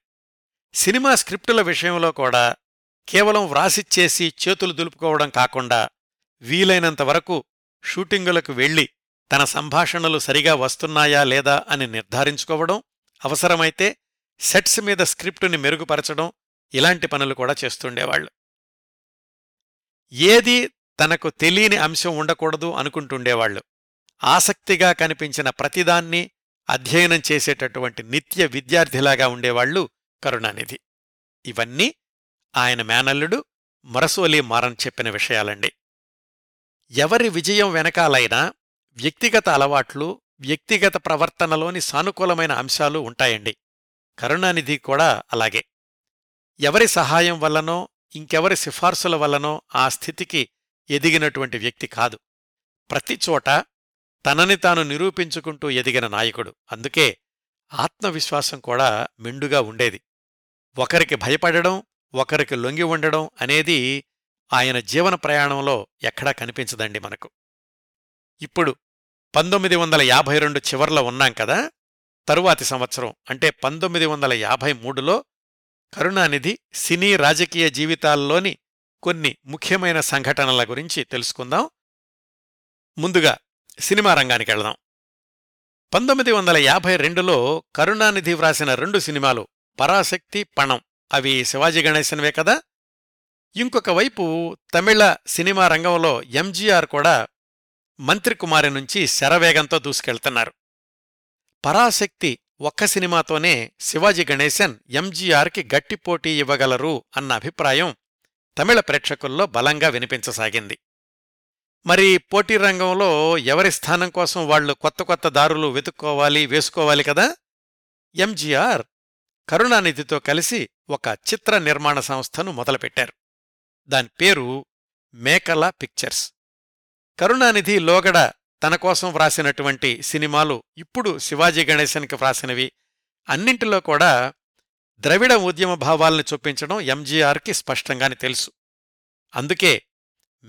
సినిమా స్క్రిప్టుల విషయంలో కూడా కేవలం వ్రాసిచ్చేసి చేతులు దులుపుకోవడం కాకుండా వీలైనంతవరకు షూటింగులకు వెళ్లి తన సంభాషణలు సరిగా వస్తున్నాయా లేదా అని నిర్ధారించుకోవడం, అవసరమైతే సెట్స్ మీద స్క్రిప్టుని మెరుగుపరచడం, ఇలాంటి పనులు కూడా చేస్తుండేవాళ్లు. ఏదీ తనకు తెలియని అంశం ఉండకూడదు అనుకుంటుండేవాళ్లు. ఆసక్తిగా కనిపించిన ప్రతిదాన్ని అధ్యయనం చేసేటటువంటి నిత్య విద్యార్థిలాగా ఉండేవాళ్లు కరుణానిధి. ఇవన్నీ ఆయన మేనల్లుడు మురసోలి మారన్ చెప్పిన విషయాలండి. ఎవరి విజయం వెనకాలైనా వ్యక్తిగత అలవాట్లు, వ్యక్తిగత ప్రవర్తనలోని సానుకూలమైన అంశాలు ఉంటాయండి. కరుణానిధి కూడా అలాగే. ఎవరి సహాయం వల్లనో ఇంకెవరి సిఫార్సుల వల్లనో ఆ స్థితికి ఎదిగినటువంటి వ్యక్తి కాదు. ప్రతిచోట తనని తాను నిరూపించుకుంటూ ఎదిగిన నాయకుడు. అందుకే ఆత్మవిశ్వాసం కూడా మెండుగా ఉండేది. ఒకరికి భయపడడం, ఒకరికి లొంగి ఉండడం అనేది ఆయన జీవన ప్రయాణంలో ఎక్కడా కనిపించదండి మనకు. ఇప్పుడు 1952 చివర్లో ఉన్నాం కదా. తరువాతి సంవత్సరం అంటే 1953లో కరుణానిధి సినీ రాజకీయ జీవితాల్లోని కొన్ని ముఖ్యమైన సంఘటనల గురించి తెలుసుకుందాం. ముందుగా సినిమా రంగానికి వెళదాం. 1952లో కరుణానిధి వ్రాసిన 2 సినిమాలు పరాశక్తి, పణం, అవి శివాజీ గణేశన్వే కదా. ఇంకొక వైపు తమిళ సినిమా రంగంలో ఎంజీఆర్ కూడా మంత్రి కుమారి నుంచి శరవేగంతో దూసుకెళ్తున్నారు. పరాశక్తి ఒక్క సినిమాతోనే శివాజీ గణేశన్ ఎంజీఆర్కి గట్టి పోటీ ఇవ్వగలరు అన్న అభిప్రాయం తమిళ ప్రేక్షకుల్లో బలంగా వినిపించసాగింది. మరి పోటీ రంగంలో ఎవరి స్థానం కోసం వాళ్లు కొత్త కొత్త దారులు వెతుక్కోవాలి, వేసుకోవాలి కదా. ఎంజీఆర్ కరుణానిధితో కలిసి ఒక చిత్ర నిర్మాణ సంస్థను మొదలుపెట్టారు. దాని పేరు మేకల పిక్చర్స్. కరుణానిధి లోగడ తన కోసం వ్రాసినటువంటి సినిమాలు, ఇప్పుడు శివాజీ గణేశన్కి వ్రాసినవి అన్నింటిలో కూడా ద్రవిడ ఉద్యమ భావాల్ని చొప్పించడం ఎంజీఆర్కి స్పష్టంగానే తెలుసు. అందుకే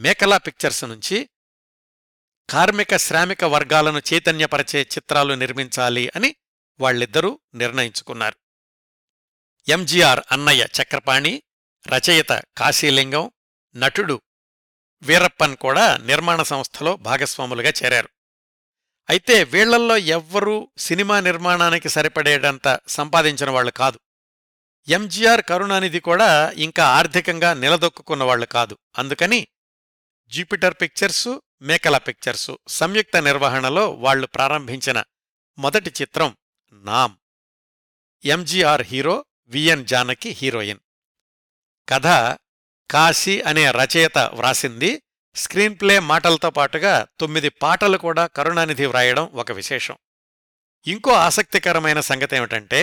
మేకల పిక్చర్స్ నుంచి కార్మిక శ్రామిక వర్గాలను చైతన్యపరచే చిత్రాలు నిర్మించాలి అని వాళ్ళిద్దరూ నిర్ణయించుకున్నారు. ఎంజీఆర్ అన్నయ్య చక్రపాణి, రచయిత కాశీలింగం, నటుడు వీరప్పన్ కూడా నిర్మాణ సంస్థలో భాగస్వాములుగా చేరారు. అయితే వీళ్లల్లో ఎవ్వరూ సినిమా నిర్మాణానికి సరిపడేటంత సంపాదించిన వాళ్లు కాదు. ఎంజీఆర్, కరుణానిధి కూడా ఇంకా ఆర్థికంగా నిలదొక్కున్నవాళ్లు కాదు. అందుకని జూపిటర్ పిక్చర్సు, మేకల పిక్చర్సు సంయుక్త నిర్వహణలో వాళ్లు ప్రారంభించిన మొదటి చిత్రం Naam. MGR hero, VN Janaki heroine. కథ కాశీ అనే రచయిత వ్రాసింది. స్క్రీన్ప్లే మాటలతో పాటుగా 9 పాటలు కూడా కరుణానిధి వ్రాయడం ఒక విశేషం. ఇంకో ఆసక్తికరమైన సంగతేమిటంటే,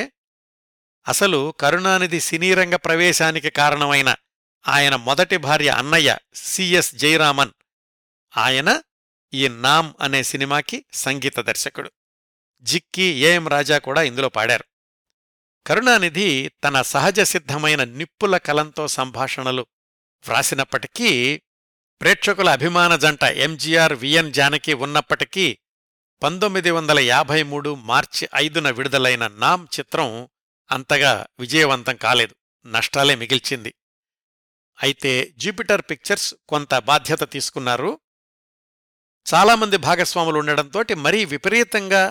అసలు కరుణానిధి సినీరంగ ప్రవేశానికి కారణమైన ఆయన మొదటి భార్య అన్నయ్య సిఎస్ జయరామన్, ఆయన ఈ నామ్ అనే సినిమాకి సంగీత దర్శకుడు. జిక్కి, ఏఎం రాజా కూడా ఇందులో పాడారు. కరుణానిధి తన సహజసిద్ధమైన నిప్పుల కలంతో సంభాషణలు వ్రాసినప్పటికీ, ప్రేక్షకుల అభిమాన జంట ఎంజీఆర్, విఎన్ జానకి ఉన్నప్పటికీ 1953 మార్చి 5న విడుదలైన నామ్ చిత్రం అంతగా విజయవంతం కాలేదు, నష్టాలే మిగిల్చింది. అయితే జూపిటర్ పిక్చర్స్ కొంత బాధ్యత తీసుకున్నారు. చాలామంది భాగస్వాములుండడంతోటి మరీ విపరీతంగా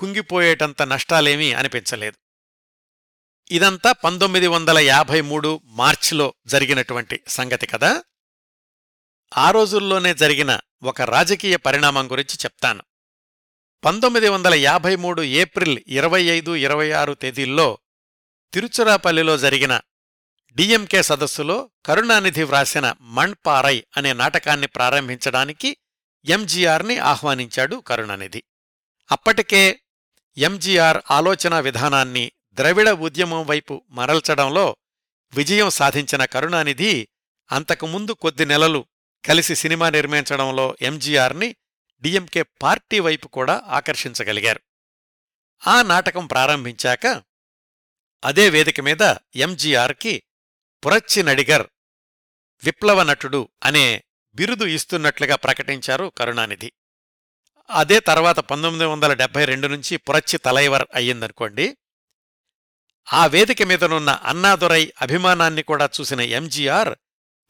కుంగిపోయేటంత నష్టాలేమీ అనిపించలేదు. ఇదంతా 1953 మార్చిలో జరిగినటువంటి సంగతి కదా. ఆ రోజుల్లోనే జరిగిన ఒక రాజకీయ పరిణామం గురించి చెప్తాను. 1953 ఏప్రిల్ 25, 26 తేదీల్లో తిరుచురాపల్లిలో జరిగిన డిఎంకే సదస్సులో కరుణానిధి వ్రాసిన మణ్పారై అనే నాటకాన్ని ప్రారంభించడానికి ఎంజీఆర్ని ఆహ్వానించాడు కరుణానిధి. అప్పటికే ఎంజీఆర్ ఆలోచనా విధానాన్ని ద్రవిడ ఉద్యమం వైపు మరల్చడంలో విజయం సాధించిన కరుణానిధి అంతకుముందు కొద్ది నెలలు కలిసి సినిమా నిర్మించడంలో ఎంజీఆర్ని డిఎంకే పార్టీ వైపు కూడా ఆకర్షించగలిగారు. ఆ నాటకం ప్రారంభించాక అదే వేదిక మీద ఎంజీఆర్కి పురచ్చినడిగర్, విప్లవ నటుడు అనే బిరుదు ఇస్తున్నట్లుగా ప్రకటించారు కరుణానిధి. అదే తర్వాత 1972 నుంచి పురచ్చి తలైవర్ అయ్యిందనుకోండి. ఆ వేదిక మీదనున్న అన్నాదురై అభిమానాన్ని కూడా చూసిన ఎంజీఆర్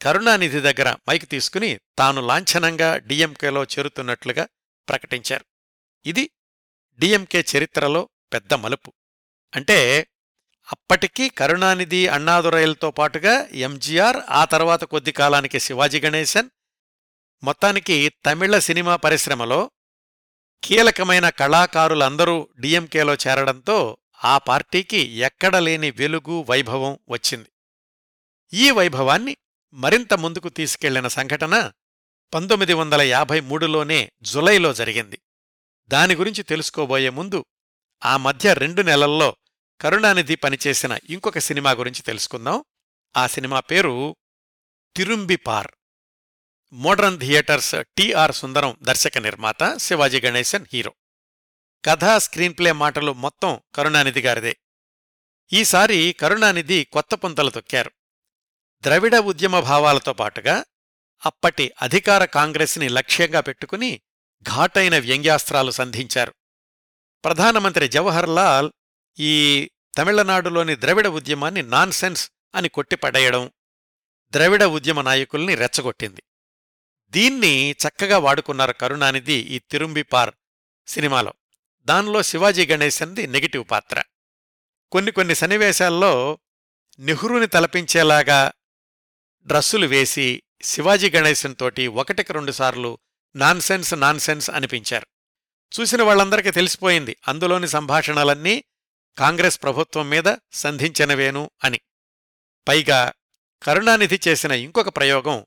కరుణానిధి దగ్గర మైకు తీసుకుని తాను లాంఛనంగా డిఎంకేలో చేరుతున్నట్లుగా ప్రకటించారు. ఇది డిఎంకే చరిత్రలో పెద్ద మలుపు. అంటే అప్పటికీ కరుణానిధి, అన్నాదురైలతో పాటుగా ఎంజీఆర్, ఆ తర్వాత కొద్ది కాలానికి శివాజీ గణేశన్, మొత్తానికి తమిళ సినిమా పరిశ్రమలో కీలకమైన కళాకారులందరూ డిఎంకేలో చేరడంతో ఆ పార్టీకి ఎక్కడలేని వెలుగు, వైభవం వచ్చింది. ఈ వైభవాన్ని మరింత ముందుకు తీసుకెళ్లిన సంఘటన 1953లోనే జులైలో జరిగింది. దాని గురించి తెలుసుకోబోయే ముందు ఆ మధ్య 2 నెలల్లో కరుణానిధి పనిచేసిన ఇంకొక సినిమా గురించి తెలుసుకుందాం. ఆ సినిమా పేరు తిరుంబిపార్. మోడ్రన్ థియేటర్స్, టిఆర్ సుందరం దర్శక నిర్మాత, శివాజీ గణేశన్ హీరో. కథ, స్క్రీన్ప్లే మాటలు మొత్తం కరుణానిధి గారిదే. ఈసారి కరుణానిధి కొత్త పుంతలు తొక్కారు. ద్రవిడ ఉద్యమ భావాలతో పాటుగా అప్పటి అధికార కాంగ్రెస్ని లక్ష్యంగా పెట్టుకుని ఘాటైన వ్యంగ్యాస్త్రాలు సంధించారు. ప్రధానమంత్రి జవహర్లాల్ ఈ తమిళనాడులోని ద్రవిడ ఉద్యమాన్ని నాన్సెన్స్ అని కొట్టిపడేయడం ద్రవిడ ఉద్యమ నాయకుల్ని రెచ్చగొట్టింది. దీన్ని చక్కగా వాడుకున్నారు కరుణానిధి ఈ తిరుంబిపార్ సినిమాలో. దానిలో శివాజీ గణేశన్ది నెగిటివ్ పాత్ర. కొన్ని సన్నివేశాల్లో నెహ్రూని తలపించేలాగా డ్రస్సులు వేసి శివాజీ గణేశన్ తోటి 1కి 2 సార్లు నాన్సెన్స్ అనిపించారు. చూసిన వాళ్లందరికీ తెలిసిపోయింది అందులోని సంభాషణలన్నీ కాంగ్రెస్ ప్రభుత్వం మీద సంధించినవేను అని. పైగా కరుణానిధి చేసిన ఇంకొక ప్రయోగం,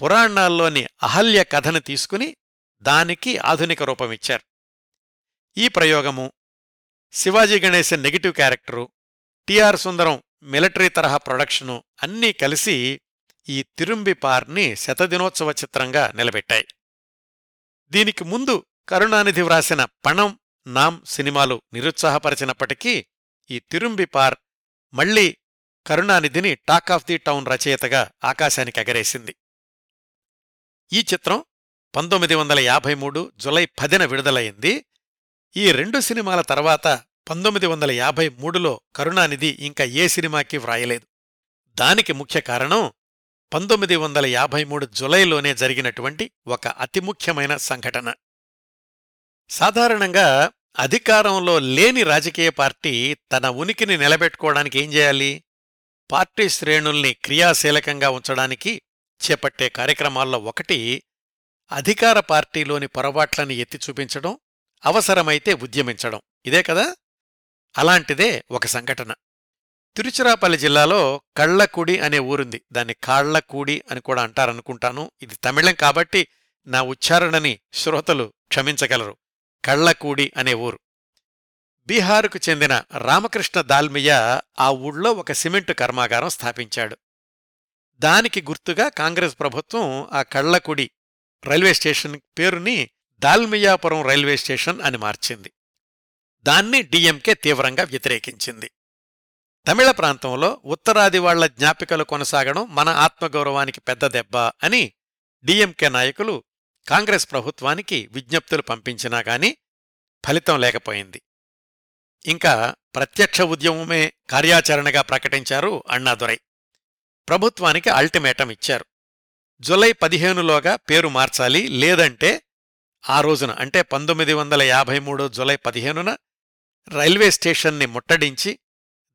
పురాణాల్లోని అహల్య కథను తీసుకుని దానికి ఆధునిక రూపమిచ్చారు. ఈ ప్రయోగము, Sivaji Ganesan negative character, TR Sundaram military తరహా ప్రొడక్షను అన్నీ కలిసి ఈ తిరుంబిపార్ని శతదినోత్సవ చిత్రంగా నిలబెట్టాయి. దీనికి ముందు కరుణానిధి వ్రాసిన పణం, నామ్ సినిమాలు నిరుత్సాహపరిచినప్పటికీ ఈ తిరుంబిపార్ మళ్లీ కరుణానిధిని టాక్ ఆఫ్ ది టౌన్ రచయితగా ఆకాశానికి ఎగరేసింది. ఈ చిత్రం 1953 జులై 10న విడుదలయింది. ఈ 2 సినిమాల తర్వాత 1953లో కరుణానిధి ఇంకా ఏ సినిమాకి వ్రాయలేదు. దానికి ముఖ్య కారణం 1953 జులైలోనే జరిగినటువంటి ఒక అతి ముఖ్యమైన సంఘటన. సాధారణంగా అధికారంలో లేని రాజకీయ పార్టీ తన ఉనికిని నిలబెట్టుకోవడానికి ఏం చేయాలి? పార్టీ శ్రేణుల్ని క్రియాశీలకంగా ఉంచడానికి చేపట్టే కార్యక్రమాల్లో ఒకటి అధికార పార్టీలోని పొరపాట్లని ఎత్తి చూపించడం, అవసరమైతే ఉద్యమించడం. ఇదే కదా? అలాంటిదే ఒక సంఘటన. తిరుచిరాపల్లి జిల్లాలో కళ్లకుడి అనే ఊరుంది. దాన్ని కాళ్లకూడి అని కూడా అంటారనుకుంటాను. ఇది తమిళం కాబట్టి నా ఉచ్చారణని శ్రోతలు క్షమించగలరు. కళ్లకూడి అనే ఊరు. బీహారుకు చెందిన రామకృష్ణ దాల్మియా ఆ ఊళ్ళో ఒక సిమెంటు కర్మాగారం స్థాపించాడు. దానికి గుర్తుగా కాంగ్రెస్ ప్రభుత్వం ఆ కళ్లకుడి రైల్వేస్టేషన్ పేరుని దాల్మియాపురం రైల్వేస్టేషన్ అని మార్చింది. దాన్ని డిఎంకే తీవ్రంగా వ్యతిరేకించింది. తమిళ ప్రాంతంలో ఉత్తరాదివాళ్ల జ్ఞాపికలు కొనసాగడం మన ఆత్మగౌరవానికి పెద్ద దెబ్బ అని డిఎంకే నాయకులు కాంగ్రెస్ ప్రభుత్వానికి విజ్ఞప్తులు పంపించినా గాని ఫలితం లేకపోయింది. ఇంకా ప్రత్యక్ష ఉద్యమమే కార్యాచరణగా ప్రకటించారు అన్నాదురై. ప్రభుత్వానికి అల్టిమేటం ఇచ్చారు, జూలై 15లోగా పేరు మార్చాలి, లేదంటే ఆ రోజున అంటే 1953 జూలై 15న రైల్వేస్టేషన్ని ముట్టడించి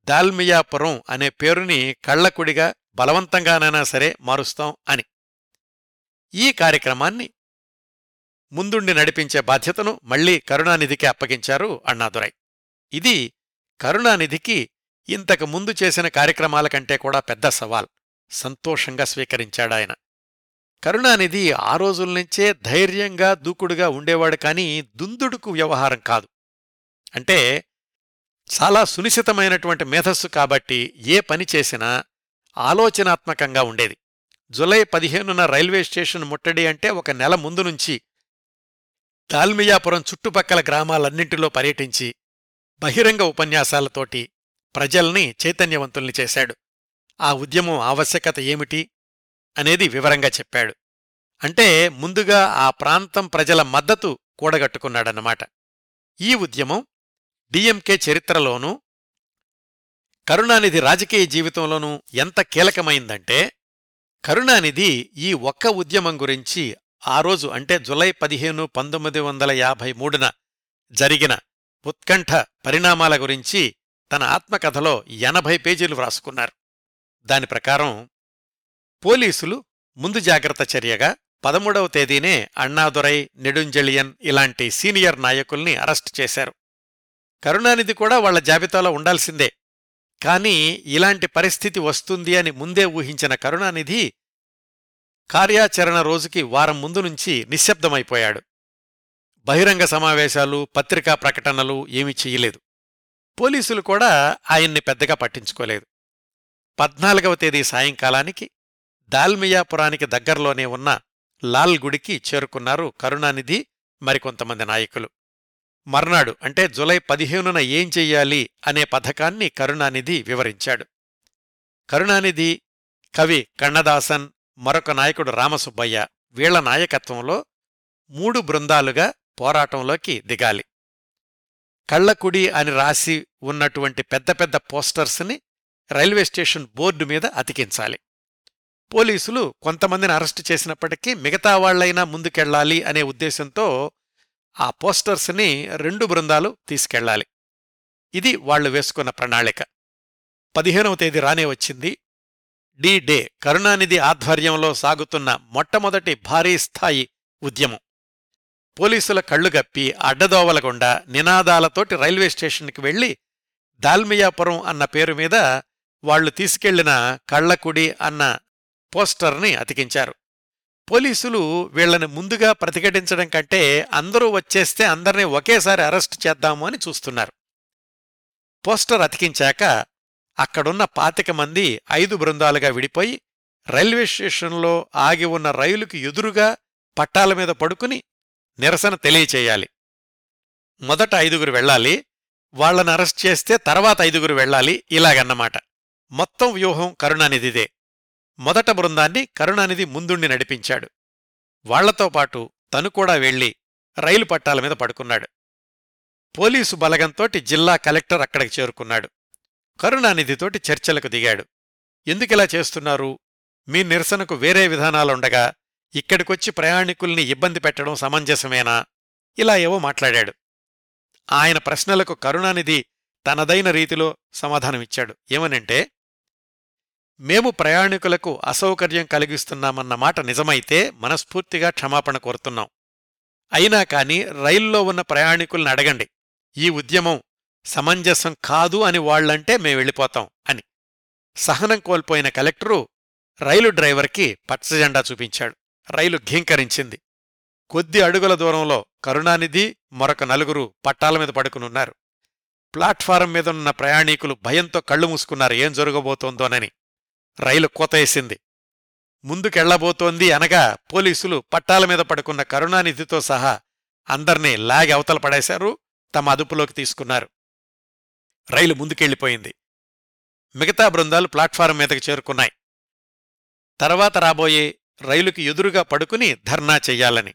దాల్మియాపురం అనే పేరుని కళ్లకుడిగా బలవంతంగానైనా సరే మారుస్తాం అని. ఈ కార్యక్రమాన్ని ముందుండి నడిపించే బాధ్యతను మళ్లీ కరుణానిధికి అప్పగించారు అన్నాదురై. ఇది కరుణానిధికి ఇంతకు ముందు చేసిన కార్యక్రమాల కంటే కూడా పెద్ద సవాల్. సంతోషంగా స్వీకరించాడాయన. కరుణానిధి ఆ రోజుల్నుంచే ధైర్యంగా దూకుడుగా ఉండేవాడు, కానీ దుందుడుకు వ్యవహారం కాదు. అంటే చాలా సునిశితమైనటువంటి మేధస్సు కాబట్టి ఏ పని చేసినా ఆలోచనాత్మకంగా ఉండేది. జూలై 15న రైల్వేస్టేషన్ ముట్టడి అంటే ఒక నెల ముందు నుంచి దాల్మియాపురం చుట్టుపక్కల గ్రామాలన్నింటిలో పర్యటించి బహిరంగ ఉపన్యాసాలతోటి ప్రజల్ని చైతన్యవంతుల్ని చేశాడు. ఆ ఉద్యమం ఆవశ్యకత ఏమిటి అనేది వివరంగా చెప్పాడు. అంటే ముందుగా ఆ ప్రాంతం ప్రజల మద్దతు కూడగట్టుకున్నాడన్నమాట. ఈ ఉద్యమం డిఎంకే చరిత్రలోనూ కరుణానిధి రాజకీయ జీవితంలోనూ ఎంత కీలకమైందంటే, కరుణానిధి ఈ ఒక్క ఉద్యమం గురించి ఆ రోజు అంటే జూలై 15, 1953న జరిగిన ఉత్కంఠ పరిణామాల గురించి తన ఆత్మకథలో 80 పేజీలు వ్రాసుకున్నారు. దాని ప్రకారం పోలీసులు ముందు జాగ్రత్త చర్యగా 13వ తేదీనే అన్నాదురై, నెడుంజలియన్ ఇలాంటి సీనియర్ నాయకుల్ని అరెస్టు చేశారు. కరుణానిధి కూడా వాళ్ల జాబితాలో ఉండాల్సిందే, కానీ ఇలాంటి పరిస్థితి వస్తుంది అని ముందే ఊహించిన కరుణానిధి కార్యాచరణ రోజుకి వారం ముందు నుంచి నిశ్శబ్దమైపోయాడు. బహిరంగ సమావేశాలు, పత్రికా ప్రకటనలు ఏమీ చెయ్యలేదు. పోలీసులు కూడా ఆయన్ని పెద్దగా పట్టించుకోలేదు. 14వ తేదీ సాయంకాలానికి దాల్మియాపురానికి దగ్గర్లోనే ఉన్న లాల్ గుడికి చేరుకున్నారు కరుణానిధి మరికొంతమంది నాయకులు. మర్నాడు అంటే జూలై 15న ఏం చెయ్యాలి అనే పథకాన్ని కరుణానిధి వివరించాడు. కరుణానిధి, కవి కన్నదాసన్, మరొక నాయకుడు రామసుబ్బయ్య వీళ్ల నాయకత్వంలో 3 బృందాలుగా పోరాటంలోకి దిగాలి. కళ్లకుడి అని రాసి ఉన్నటువంటి పెద్ద పెద్ద పోస్టర్స్ని రైల్వేస్టేషన్ బోర్డు మీద అతికించాలి. పోలీసులు కొంతమందిని అరెస్టు చేసినప్పటికీ మిగతా వాళ్లైనా ముందుకెళ్లాలి అనే ఉద్దేశంతో ఆ పోస్టర్స్ని 2 బృందాలు తీసుకెళ్లాలి. ఇది వాళ్లు వేసుకున్న ప్రణాళిక. 15వ తేదీ రానే వచ్చింది. D-Day కరుణానిధి ఆధ్వర్యంలో సాగుతున్న మొట్టమొదటి భారీ స్థాయి ఉద్యమం. పోలీసుల కళ్లుగప్పి అడ్డదోవలకుండా నినాదాలతోటి రైల్వేస్టేషన్కి వెళ్లి దాల్మియాపురం అన్న పేరు మీద వాళ్లు తీసుకెళ్లిన కళ్లకుడి అన్న పోస్టర్ని అతికించారు. పోలీసులు వీళ్లని ముందుగా ప్రతిఘటించడం కంటే అందరూ వచ్చేస్తే అందర్నీ ఒకేసారి అరెస్టు చేద్దాము అని చూస్తున్నారు. పోస్టర్ అతికించాక అక్కడున్న 25 మంది 5 బృందాలుగా విడిపోయి రైల్వేస్టేషన్లో ఆగి ఉన్న రైలుకి ఎదురుగా పట్టాల మీద పడుకుని నిరసన తెలియచేయాలి. మొదట 5గురు వెళ్లాలి, వాళ్లను అరెస్ట్ చేస్తే తర్వాత 5గురు వెళ్లాలి, ఇలాగన్నమాట. మొత్తం వ్యూహం కరుణానిధిదే. మొదట బృందాన్ని కరుణానిధి ముందుండి నడిపించాడు. వాళ్లతో పాటు తను కూడా వెళ్లి రైలు పట్టాల మీద పడుకున్నాడు. పోలీసు బలగంతోటి జిల్లా కలెక్టర్ అక్కడికి చేరుకున్నాడు. కరుణానిధితోటి చర్చలకు దిగాడు. ఎందుకిలా చేస్తున్నారు? మీ నిరసనకు వేరే విధానాలుండగా ఇక్కడికొచ్చి ప్రయాణికుల్ని ఇబ్బంది పెట్టడం సమంజసమేనా? ఇలా ఏవో మాట్లాడాడు. ఆయన ప్రశ్నలకు కరుణానిధి తనదైన రీతిలో సమాధానమిచ్చాడు. ఏమనంటే, మేము ప్రయాణికులకు అసౌకర్యం కలిగిస్తున్నామన్న మాట నిజమైతే మనస్ఫూర్తిగా క్షమాపణ కోరుతున్నాం. అయినా కాని రైల్లో ఉన్న ప్రయాణికుల్ని అడగండి, ఈ ఉద్యమం సమంజసం కాదు అని వాళ్లంటే మేమెళ్ళిపోతాం అని. సహనం కోల్పోయిన కలెక్టరు రైలు డ్రైవర్కి పచ్చజెండా చూపించాడు. రైలు ఘీంకరించింది. కొద్ది అడుగుల దూరంలో కరుణానిధి మరొక నలుగురు పట్టాల మీద పడుకునున్నారు. ప్లాట్ఫారం మీదనున్న ప్రయాణీకులు భయంతో కళ్ళు మూసుకున్నారు, ఏం జరగబోతోందోనని. రైలు కూతేసింది. ముందుకెళ్లబోతోంది అనగా పోలీసులు పట్టాల మీద పడుకున్న కరుణానిధితో సహా అందర్నీ లాగి అవతల పడేశారు, తమ అదుపులోకి తీసుకున్నారు. రైలు ముందుకెళ్లిపోయింది. మిగతా బృందాలు ప్లాట్ఫారం మీదకి చేరుకున్నాయి. తర్వాత రాబోయే రైలుకి ఎదురుగా పడుకుని ధర్నా చెయ్యాలని.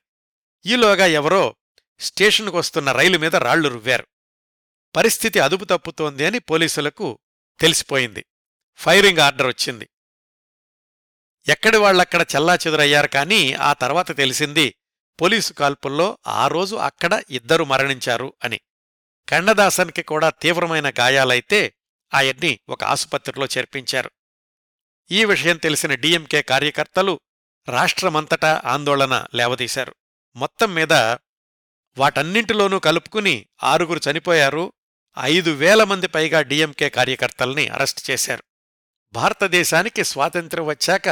ఈలోగా ఎవరో స్టేషన్కు వస్తున్న రైలు మీద రాళ్లు రువ్వారు. పరిస్థితి అదుపు తప్పుతోంది అని పోలీసులకు తెలిసిపోయింది. ఫైరింగ్ ఆర్డర్ వచ్చింది. ఎక్కడి వాళ్లక్కడ చల్లా చెదురయ్యారు. కానీ ఆ తర్వాత తెలిసింది పోలీసు కాల్పుల్లో ఆ రోజు అక్కడ 2 మరణించారు అని. కన్నదాసన్కి కూడా తీవ్రమైన గాయాలైతే ఆయన్ని ఒక ఆసుపత్రిలో చేర్పించారు. ఈ విషయం తెలిసిన డీఎంకే కార్యకర్తలు రాష్ట్రమంతటా ఆందోళన లేవదీశారు. మొత్తం మీద వాటన్నింటిలోనూ కలుపుకుని 6 చనిపోయారు. 5,000 మంది పైగా డీఎంకే కార్యకర్తల్ని అరెస్టు చేశారు. భారతదేశానికి స్వాతంత్ర్యం వచ్చాక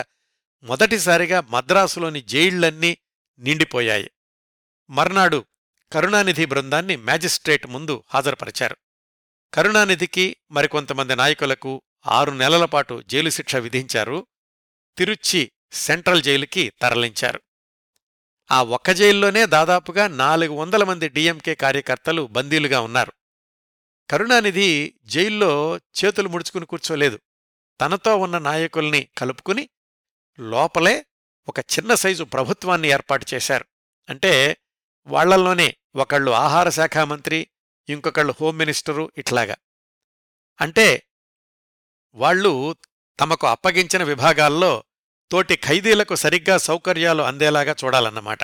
మొదటిసారిగా మద్రాసులోని జైళ్లన్నీ నిండిపోయాయి. మర్నాడు కరుణానిధి బృందాన్ని మ్యాజిస్ట్రేట్ ముందు హాజరుపరిచారు. కరుణానిధికి మరికొంతమంది నాయకులకు 6 నెలల పాటు జైలు శిక్ష విధించారు. తిరుచ్చి సెంట్రల్ జైలుకి తరలించారు. ఆ ఒక్క జైల్లోనే దాదాపుగా 400 మంది డీఎంకే కార్యకర్తలు బందీలుగా ఉన్నారు. కరుణానిధి జైల్లో చేతులు ముడుచుకుని కూర్చోలేదు. తనతో ఉన్న నాయకుల్ని కలుపుకుని లోపలే ఒక చిన్న సైజు ప్రభుత్వాన్ని ఏర్పాటు చేశారు. అంటే వాళ్లలోనే ఒకళ్ళు ఆహార శాఖ మంత్రి, ఇంకొకళ్ళు హోమ్ మినిస్టరు, ఇట్లాగా. అంటే వాళ్ళు తమకు అప్పగించిన విభాగాల్లో తోటి ఖైదీలకు సరిగ్గా సౌకర్యాలు అందేలాగా చూడాలన్నమాట.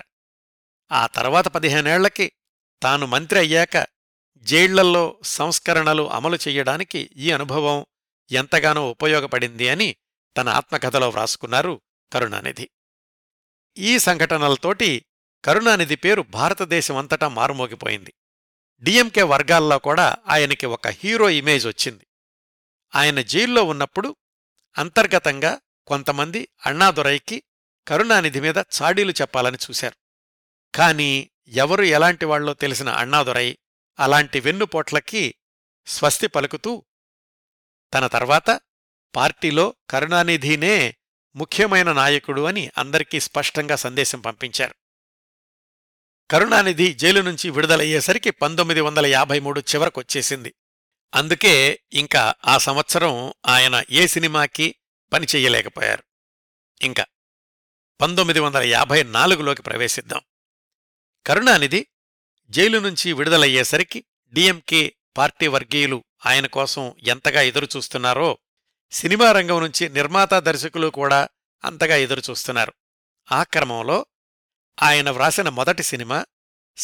ఆ తర్వాత 15 ఏళ్లకి తాను మంత్రి అయ్యాక జైళ్లల్లో సంస్కరణలు అమలు చెయ్యడానికి ఈ అనుభవం ఎంతగానో ఉపయోగపడింది అని తన ఆత్మకథలో వ్రాసుకున్నారు కరుణానిధి. ఈ సంఘటనలతోటి కరుణానిధి పేరు భారతదేశమంతటా మారుమోగిపోయింది. డీఎంకే వర్గాల్లో కూడా ఆయనకి ఒక హీరో ఇమేజ్ వచ్చింది. ఆయన జైల్లో ఉన్నప్పుడు అంతర్గతంగా కొంతమంది అన్నాదురైకి కరుణానిధి మీద చాడీలు చెప్పాలని చూశారు. కానీ ఎవరు ఎలాంటి వాళ్ళో తెలిసిన అన్నాదురై అలాంటి వెన్నుపోట్లకి స్వస్తి పలుకుతూ తన తర్వాత పార్టీలో కరుణానిధినే ముఖ్యమైన నాయకుడు అని అందరికీ స్పష్టంగా సందేశం పంపించారు. కరుణానిధి జైలు నుంచి విడుదలయ్యేసరికి 1953 చివరకొచ్చేసింది. అందుకే ఇంకా ఆ సంవత్సరం ఆయన ఏ సినిమాకి పనిచెయ్యలేకపోయారు. ఇంకా 1954లోకి ప్రవేశిద్దాం. కరుణానిధి జైలు నుంచి విడుదలయ్యేసరికి డీఎంకే పార్టీ వర్గీయులు ఆయన కోసం ఎంతగా ఎదురుచూస్తున్నారో, సినిమా రంగం నుంచి నిర్మాత దర్శకులు కూడా అంతగా ఎదురుచూస్తున్నారు. ఆ క్రమంలో ఆయన వ్రాసిన మొదటి సినిమా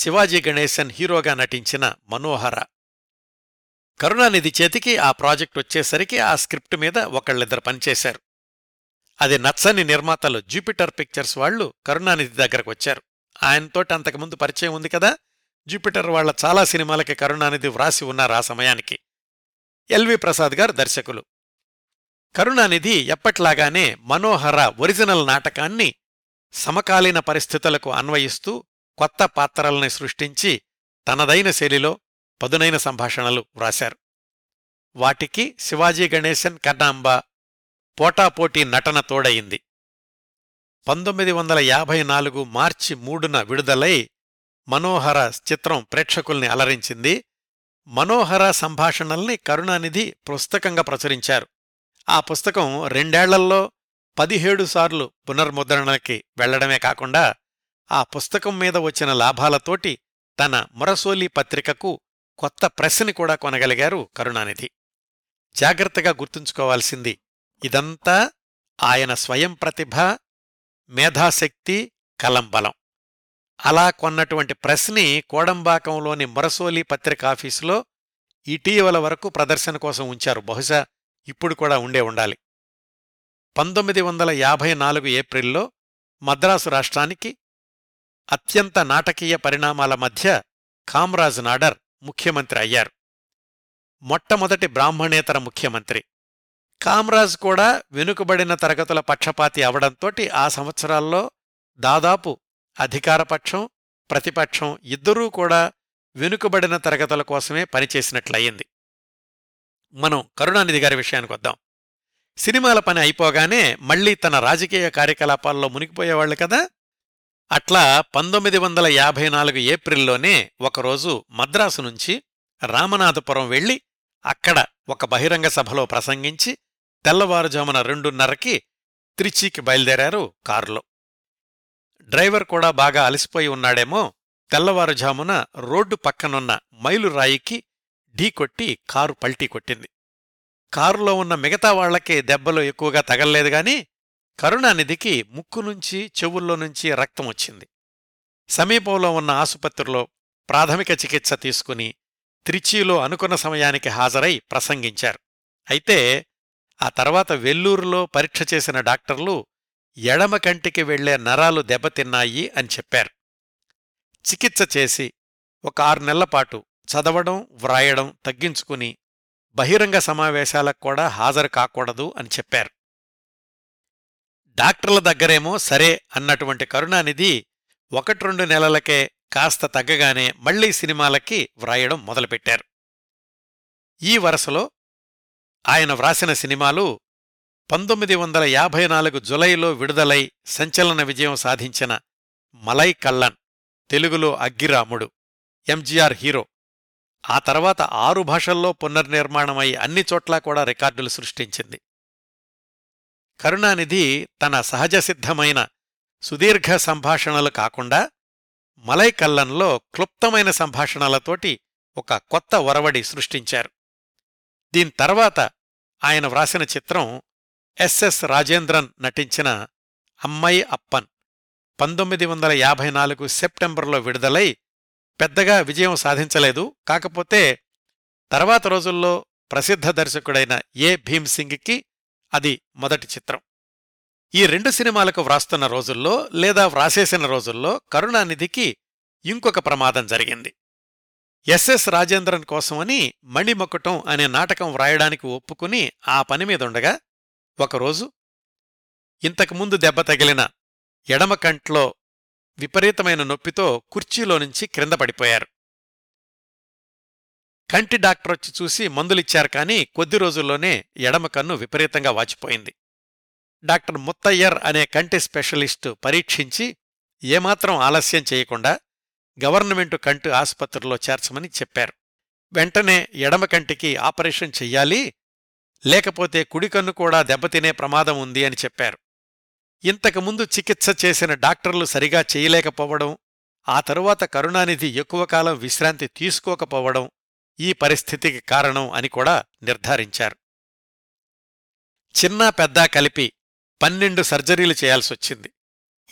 శివాజీ గణేశన్ హీరోగా నటించిన మనోహర. కరుణానిధి చేతికి ఆ ప్రాజెక్ట్ వచ్చేసరికి ఆ స్క్రిప్ట్ మీద ఒకళ్ళిద్దరు పనిచేశారు. అది నచ్చని నిర్మాతలు జూపిటర్ పిక్చర్స్ వాళ్లు కరుణానిధి దగ్గరకు వచ్చారు. ఆయనతోటి అంతకుముందు పరిచయం ఉంది కదా. జూపిటర్ వాళ్ల చాలా సినిమాలకి కరుణానిధి వ్రాసి ఉన్నారు ఆ సమయానికి. ఎల్వి ప్రసాద్ గారు దర్శకులు. కరుణానిధి ఎప్పట్లాగానే మనోహర ఒరిజినల్ నాటకాన్ని సమకాలీన పరిస్థితులకు అన్వయిస్తూ కొత్త పాత్రల్ని సృష్టించి తనదైన శైలిలో పదునైన సంభాషణలు వ్రాశారు. వాటికి శివాజీ గణేశన్, కన్నాంబ పోటాపోటీ నటన తోడయింది. 1954 మార్చి 3న విడుదలై మనోహర చిత్రం ప్రేక్షకుల్ని అలరించింది. మనోహర సంభాషణల్ని కరుణానిధి పుస్తకంగా ప్రచురించారు. ఆ పుస్తకం 2 ఏళ్లలో 17 సార్లు పునర్ముద్రణకి వెళ్లడమే కాకుండా ఆ పుస్తకం మీద వచ్చిన లాభాలతోటి తన మురసోలీ పత్రికకు కొత్త ప్రెస్ని కూడా కొనగలిగారు కరుణానిధి. జాగ్రత్తగా గుర్తుంచుకోవాల్సింది ఇదంతా ఆయన స్వయం ప్రతిభ, మేధాశక్తి, కలం బలం. అలా కొన్నటువంటి ప్రెస్ని కోడంబాకంలోని మురసోలి పత్రికాఫీసులో ఇటీవల వరకు ప్రదర్శన కోసం ఉంచారు. బహుశా ఇప్పుడు కూడా ఉండే ఉండాలి. 1954 ఏప్రిల్లో మద్రాసు రాష్ట్రానికి అత్యంత నాటకీయ పరిణామాల మధ్య కామ్రాజ్ నాడర్ ముఖ్యమంత్రి అయ్యారు. మొట్టమొదటి బ్రాహ్మణేతర ముఖ్యమంత్రి. కామ్రాజ్ కూడా వెనుకబడిన తరగతుల పక్షపాతి అవడంతోటి ఆ సంవత్సరాల్లో దాదాపు అధికారపక్షం, ప్రతిపక్షం ఇద్దరూ కూడా వెనుకబడిన తరగతుల కోసమే పనిచేసినట్లయింది. మనం కరుణానిధి గారి విషయానికి వద్దాం. సినిమాల పని అయిపోగానే మళ్లీ తన రాజకీయ కార్యకలాపాల్లో మునిగిపోయేవాళ్లు కదా. అట్లా 1954 ఏప్రిల్లోనే ఒకరోజు మద్రాసు నుంచి రామనాథపురం వెళ్లి అక్కడ ఒక బహిరంగ సభలో ప్రసంగించి తెల్లవారుజామున 2:30కి త్రిచీకి బయలుదేరారు కారులో. డ్రైవర్ కూడా బాగా అలసిపోయి ఉన్నాడేమో తెల్లవారుజామున రోడ్డు పక్కనున్న మైలురాయికి ఢీకొట్టి కారు పల్టీ కొట్టింది. కారులో ఉన్న మిగతా వాళ్లకే దెబ్బలు ఎక్కువగా తగల్లేదుగాని కరుణానిధికి ముక్కునుంచి చెవుల్లో నుంచి రక్తం వచ్చింది. సమీపంలో ఉన్న ఆసుపత్రిలో ప్రాథమిక చికిత్స తీసుకుని త్రిచీలో అనుకున్న సమయానికి హాజరై ప్రసంగించారు. అయితే ఆ తర్వాత వెల్లూరులో పరీక్ష చేసిన డాక్టర్లు ఎడమ కంటికి వెళ్లే నరాలు దెబ్బతిన్నాయి అని చెప్పారు. చికిత్స చేసి ఒక 6 నెలలపాటు చదవడం, వ్రాయడం తగ్గించుకుని బహిరంగ సమావేశాలకు కూడా హాజరు కాకూడదు అని చెప్పారు. డాక్టర్ల దగ్గరేమో సరే అన్నటువంటి కరుణానిధి 1-2 నెలలకే కాస్త తగ్గగానే మళ్లీ సినిమాలకి వ్రాయడం మొదలుపెట్టారు. ఈ వరుసలో ఆయన వ్రాసిన సినిమాలు 1954 జులైలో విడుదలై సంచలన విజయం సాధించిన మలై కళ్ళన్, తెలుగులో అగ్గిరాముడు, ఎంజీఆర్ హీరో. ఆ తర్వాత 6 భాషల్లో పునర్నిర్మాణమై అన్ని చోట్లా కూడా రికార్డులు సృష్టించింది. కరుణానిధి తన సహజసిద్ధమైన సుదీర్ఘ సంభాషణలు కాకుండా మలై కళ్ళన్లో క్లుప్తమైన సంభాషణలతోటి ఒక కొత్త ఒరవడి సృష్టించారు. దీని తర్వాత ఆయన వ్రాసిన చిత్రం ఎస్ఎస్ రాజేంద్రన్ నటించిన అమ్మాయి అప్పన్ 1954 సెప్టెంబర్లో విడుదలై పెద్దగా విజయం సాధించలేదు. కాకపోతే తర్వాత రోజుల్లో ప్రసిద్ధ దర్శకుడైన ఏ భీమ్సింగ్కి అది మొదటి చిత్రం. ఈ 2 సినిమాలకు వ్రాస్తున్న రోజుల్లో లేదా వ్రాసేసిన రోజుల్లో కరుణానిధికి ఇంకొక ప్రమాదం జరిగింది. ఎస్ఎస్ రాజేంద్రన్ కోసమని మణిమకుటం అనే నాటకం వ్రాయడానికి ఒప్పుకుని ఆ పనిమీదుండగా ఒకరోజు ఇంతకుముందు దెబ్బ తగిలిన ఎడమకంట్లో విపరీతమైన నొప్పితో కుర్చీలోనుంచి క్రింద పడిపోయారు. కంటి డాక్టరొచ్చి చూసి మందులిచ్చారు. కానీ కొద్ది రోజుల్లోనే ఎడమకన్ను విపరీతంగా వాచిపోయింది. డాక్టర్ ముత్తయ్యర్ అనే కంటి స్పెషలిస్టు పరీక్షించి ఏమాత్రం ఆలస్యం చేయకుండా గవర్నమెంటు కంటి ఆసుపత్రిలో చేర్చమని చెప్పారు. వెంటనే ఎడమకంటికి ఆపరేషన్ చెయ్యాలి, లేకపోతే కుడికన్ను కూడా దెబ్బతినే ప్రమాదం ఉంది అని చెప్పారు. ఇంతకుముందు చికిత్స చేసిన డాక్టర్లు సరిగా చేయలేకపోవడం, ఆ తరువాత కరుణానిధి ఎక్కువ కాలం విశ్రాంతి తీసుకోకపోవడం ఈ పరిస్థితికి కారణం అని కూడా నిర్ధారించారు. చిన్నా పెద్ద కలిపి 12 సర్జరీలు చేయాల్సొచ్చింది.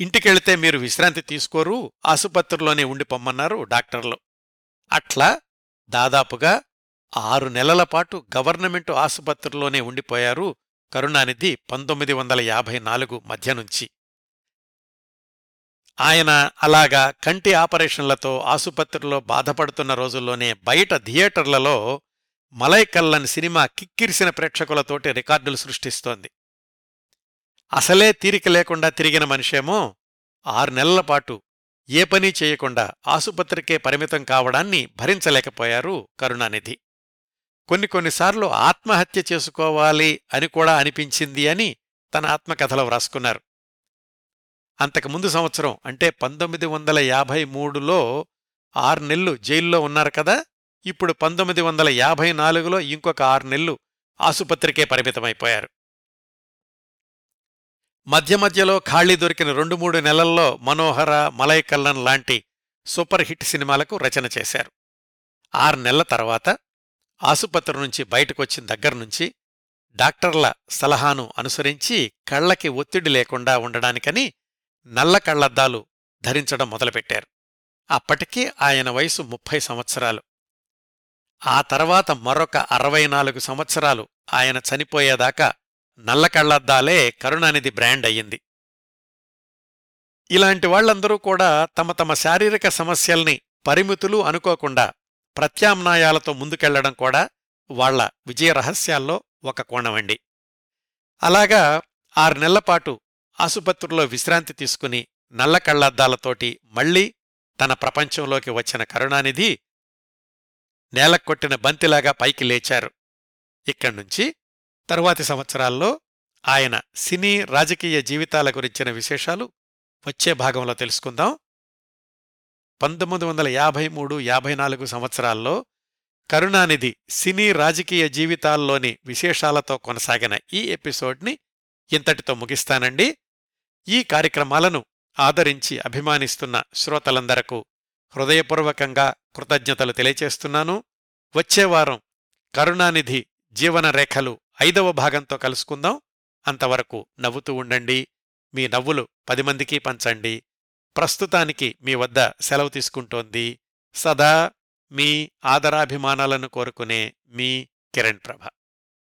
ఇంటికెళితే మీరు విశ్రాంతి తీసుకోరు, ఆసుపత్రిలోనే ఉండిపోమ్మన్నారు డాక్టర్లు. అట్లా దాదాపుగా 6 నెలలపాటు గవర్నమెంటు ఆసుపత్రిలోనే ఉండిపోయారు కరుణానిధి 1954 మధ్యనుంచి. ఆయన అలాగా కంటి ఆపరేషన్లతో ఆసుపత్రిలో బాధపడుతున్న రోజుల్లోనే బయట థియేటర్లలో మలై కళ్ళన్ సినిమా కిక్కిరిసిన ప్రేక్షకులతోటి రికార్డులు సృష్టిస్తోంది. అసలే తీరిక లేకుండా తిరిగిన మనిషేమో 6 నెలలపాటు ఏ పనీ చేయకుండా ఆసుపత్రికే పరిమితం కావడాన్ని భరించలేకపోయారు కరుణానిధి. కొన్నిసార్లు ఆత్మహత్య చేసుకోవాలి అని కూడా అనిపించింది అని తన ఆత్మకథలో వ్రాసుకున్నారు. అంతకుముందు సంవత్సరం అంటే 1953లో 6 నెలలు జైల్లో ఉన్నారు కదా. ఇప్పుడు 1954లో ఇంకొక 6 నెలలు ఆసుపత్రికే పరిమితమైపోయారు. మధ్యలో ఖాళీ దొరికిన 2-3 నెలల్లో మనోహర, మలై కళ్ళన్ లాంటి సూపర్ హిట్ సినిమాలకు రచన చేశారు. 6 నెలల తర్వాత ఆసుపత్రి నుంచి బయటకొచ్చిన దగ్గర్నుంచి డాక్టర్ల సలహాను అనుసరించి కళ్లకి ఒత్తిడి లేకుండా ఉండడానికని నల్ల కళ్లద్దాలు ధరించడం మొదలుపెట్టారు. అప్పటికీ ఆయన వయసు 30 సంవత్సరాలు. ఆ తర్వాత మరొక 64 సంవత్సరాలు, ఆయన చనిపోయేదాకా నల్ల కళ్లద్దాలే కరుణానిధి బ్రాండ్ అయ్యింది. ఇలాంటి వాళ్లందరూ కూడా తమ తమ శారీరక సమస్యల్ని పరిమితులు అనుకోకుండా ప్రత్యామ్నాయాలతో ముందుకెళ్లడం కూడా వాళ్ల విజయరహస్యాల్లో ఒక కోణమండి. అలాగా 6 నెలలపాటు ఆసుపత్రిలో విశ్రాంతి తీసుకుని నల్ల కళ్లద్దాలతోటి మళ్లీ తన ప్రపంచంలోకి వచ్చిన కరుణానిధి నేలక్కొట్టిన బంతిలాగా పైకి లేచారు. ఇక్కడ్నుంచి తరువాతి సంవత్సరాల్లో ఆయన సినీ రాజకీయ జీవితాల గురించిన విశేషాలు వచ్చే భాగంలో తెలుసుకుందాం. 1953-54 సంవత్సరాల్లో కరుణానిధి సినీ రాజకీయ జీవితాల్లోని విశేషాలతో కొనసాగిన ఈ ఎపిసోడ్ని ఇంతటితో ముగిస్తానండి. ఈ కార్యక్రమాలను ఆదరించి అభిమానిస్తున్న శ్రోతలందరకు హృదయపూర్వకంగా కృతజ్ఞతలు తెలియచేస్తున్నాను. వచ్చేవారం కరుణానిధి జీవనరేఖలు 5వ భాగంతో కలుసుకుందాం. అంతవరకు నవ్వుతూ ఉండండి. మీ నవ్వులు 10 మందికి పంచండి. ప్రస్తుతానికి మీ వద్ద సెలవు తీసుకుంటోంది సదా మీ ఆదరాభిమానాలను కోరుకునే మీ కిరణ్ ప్రభ.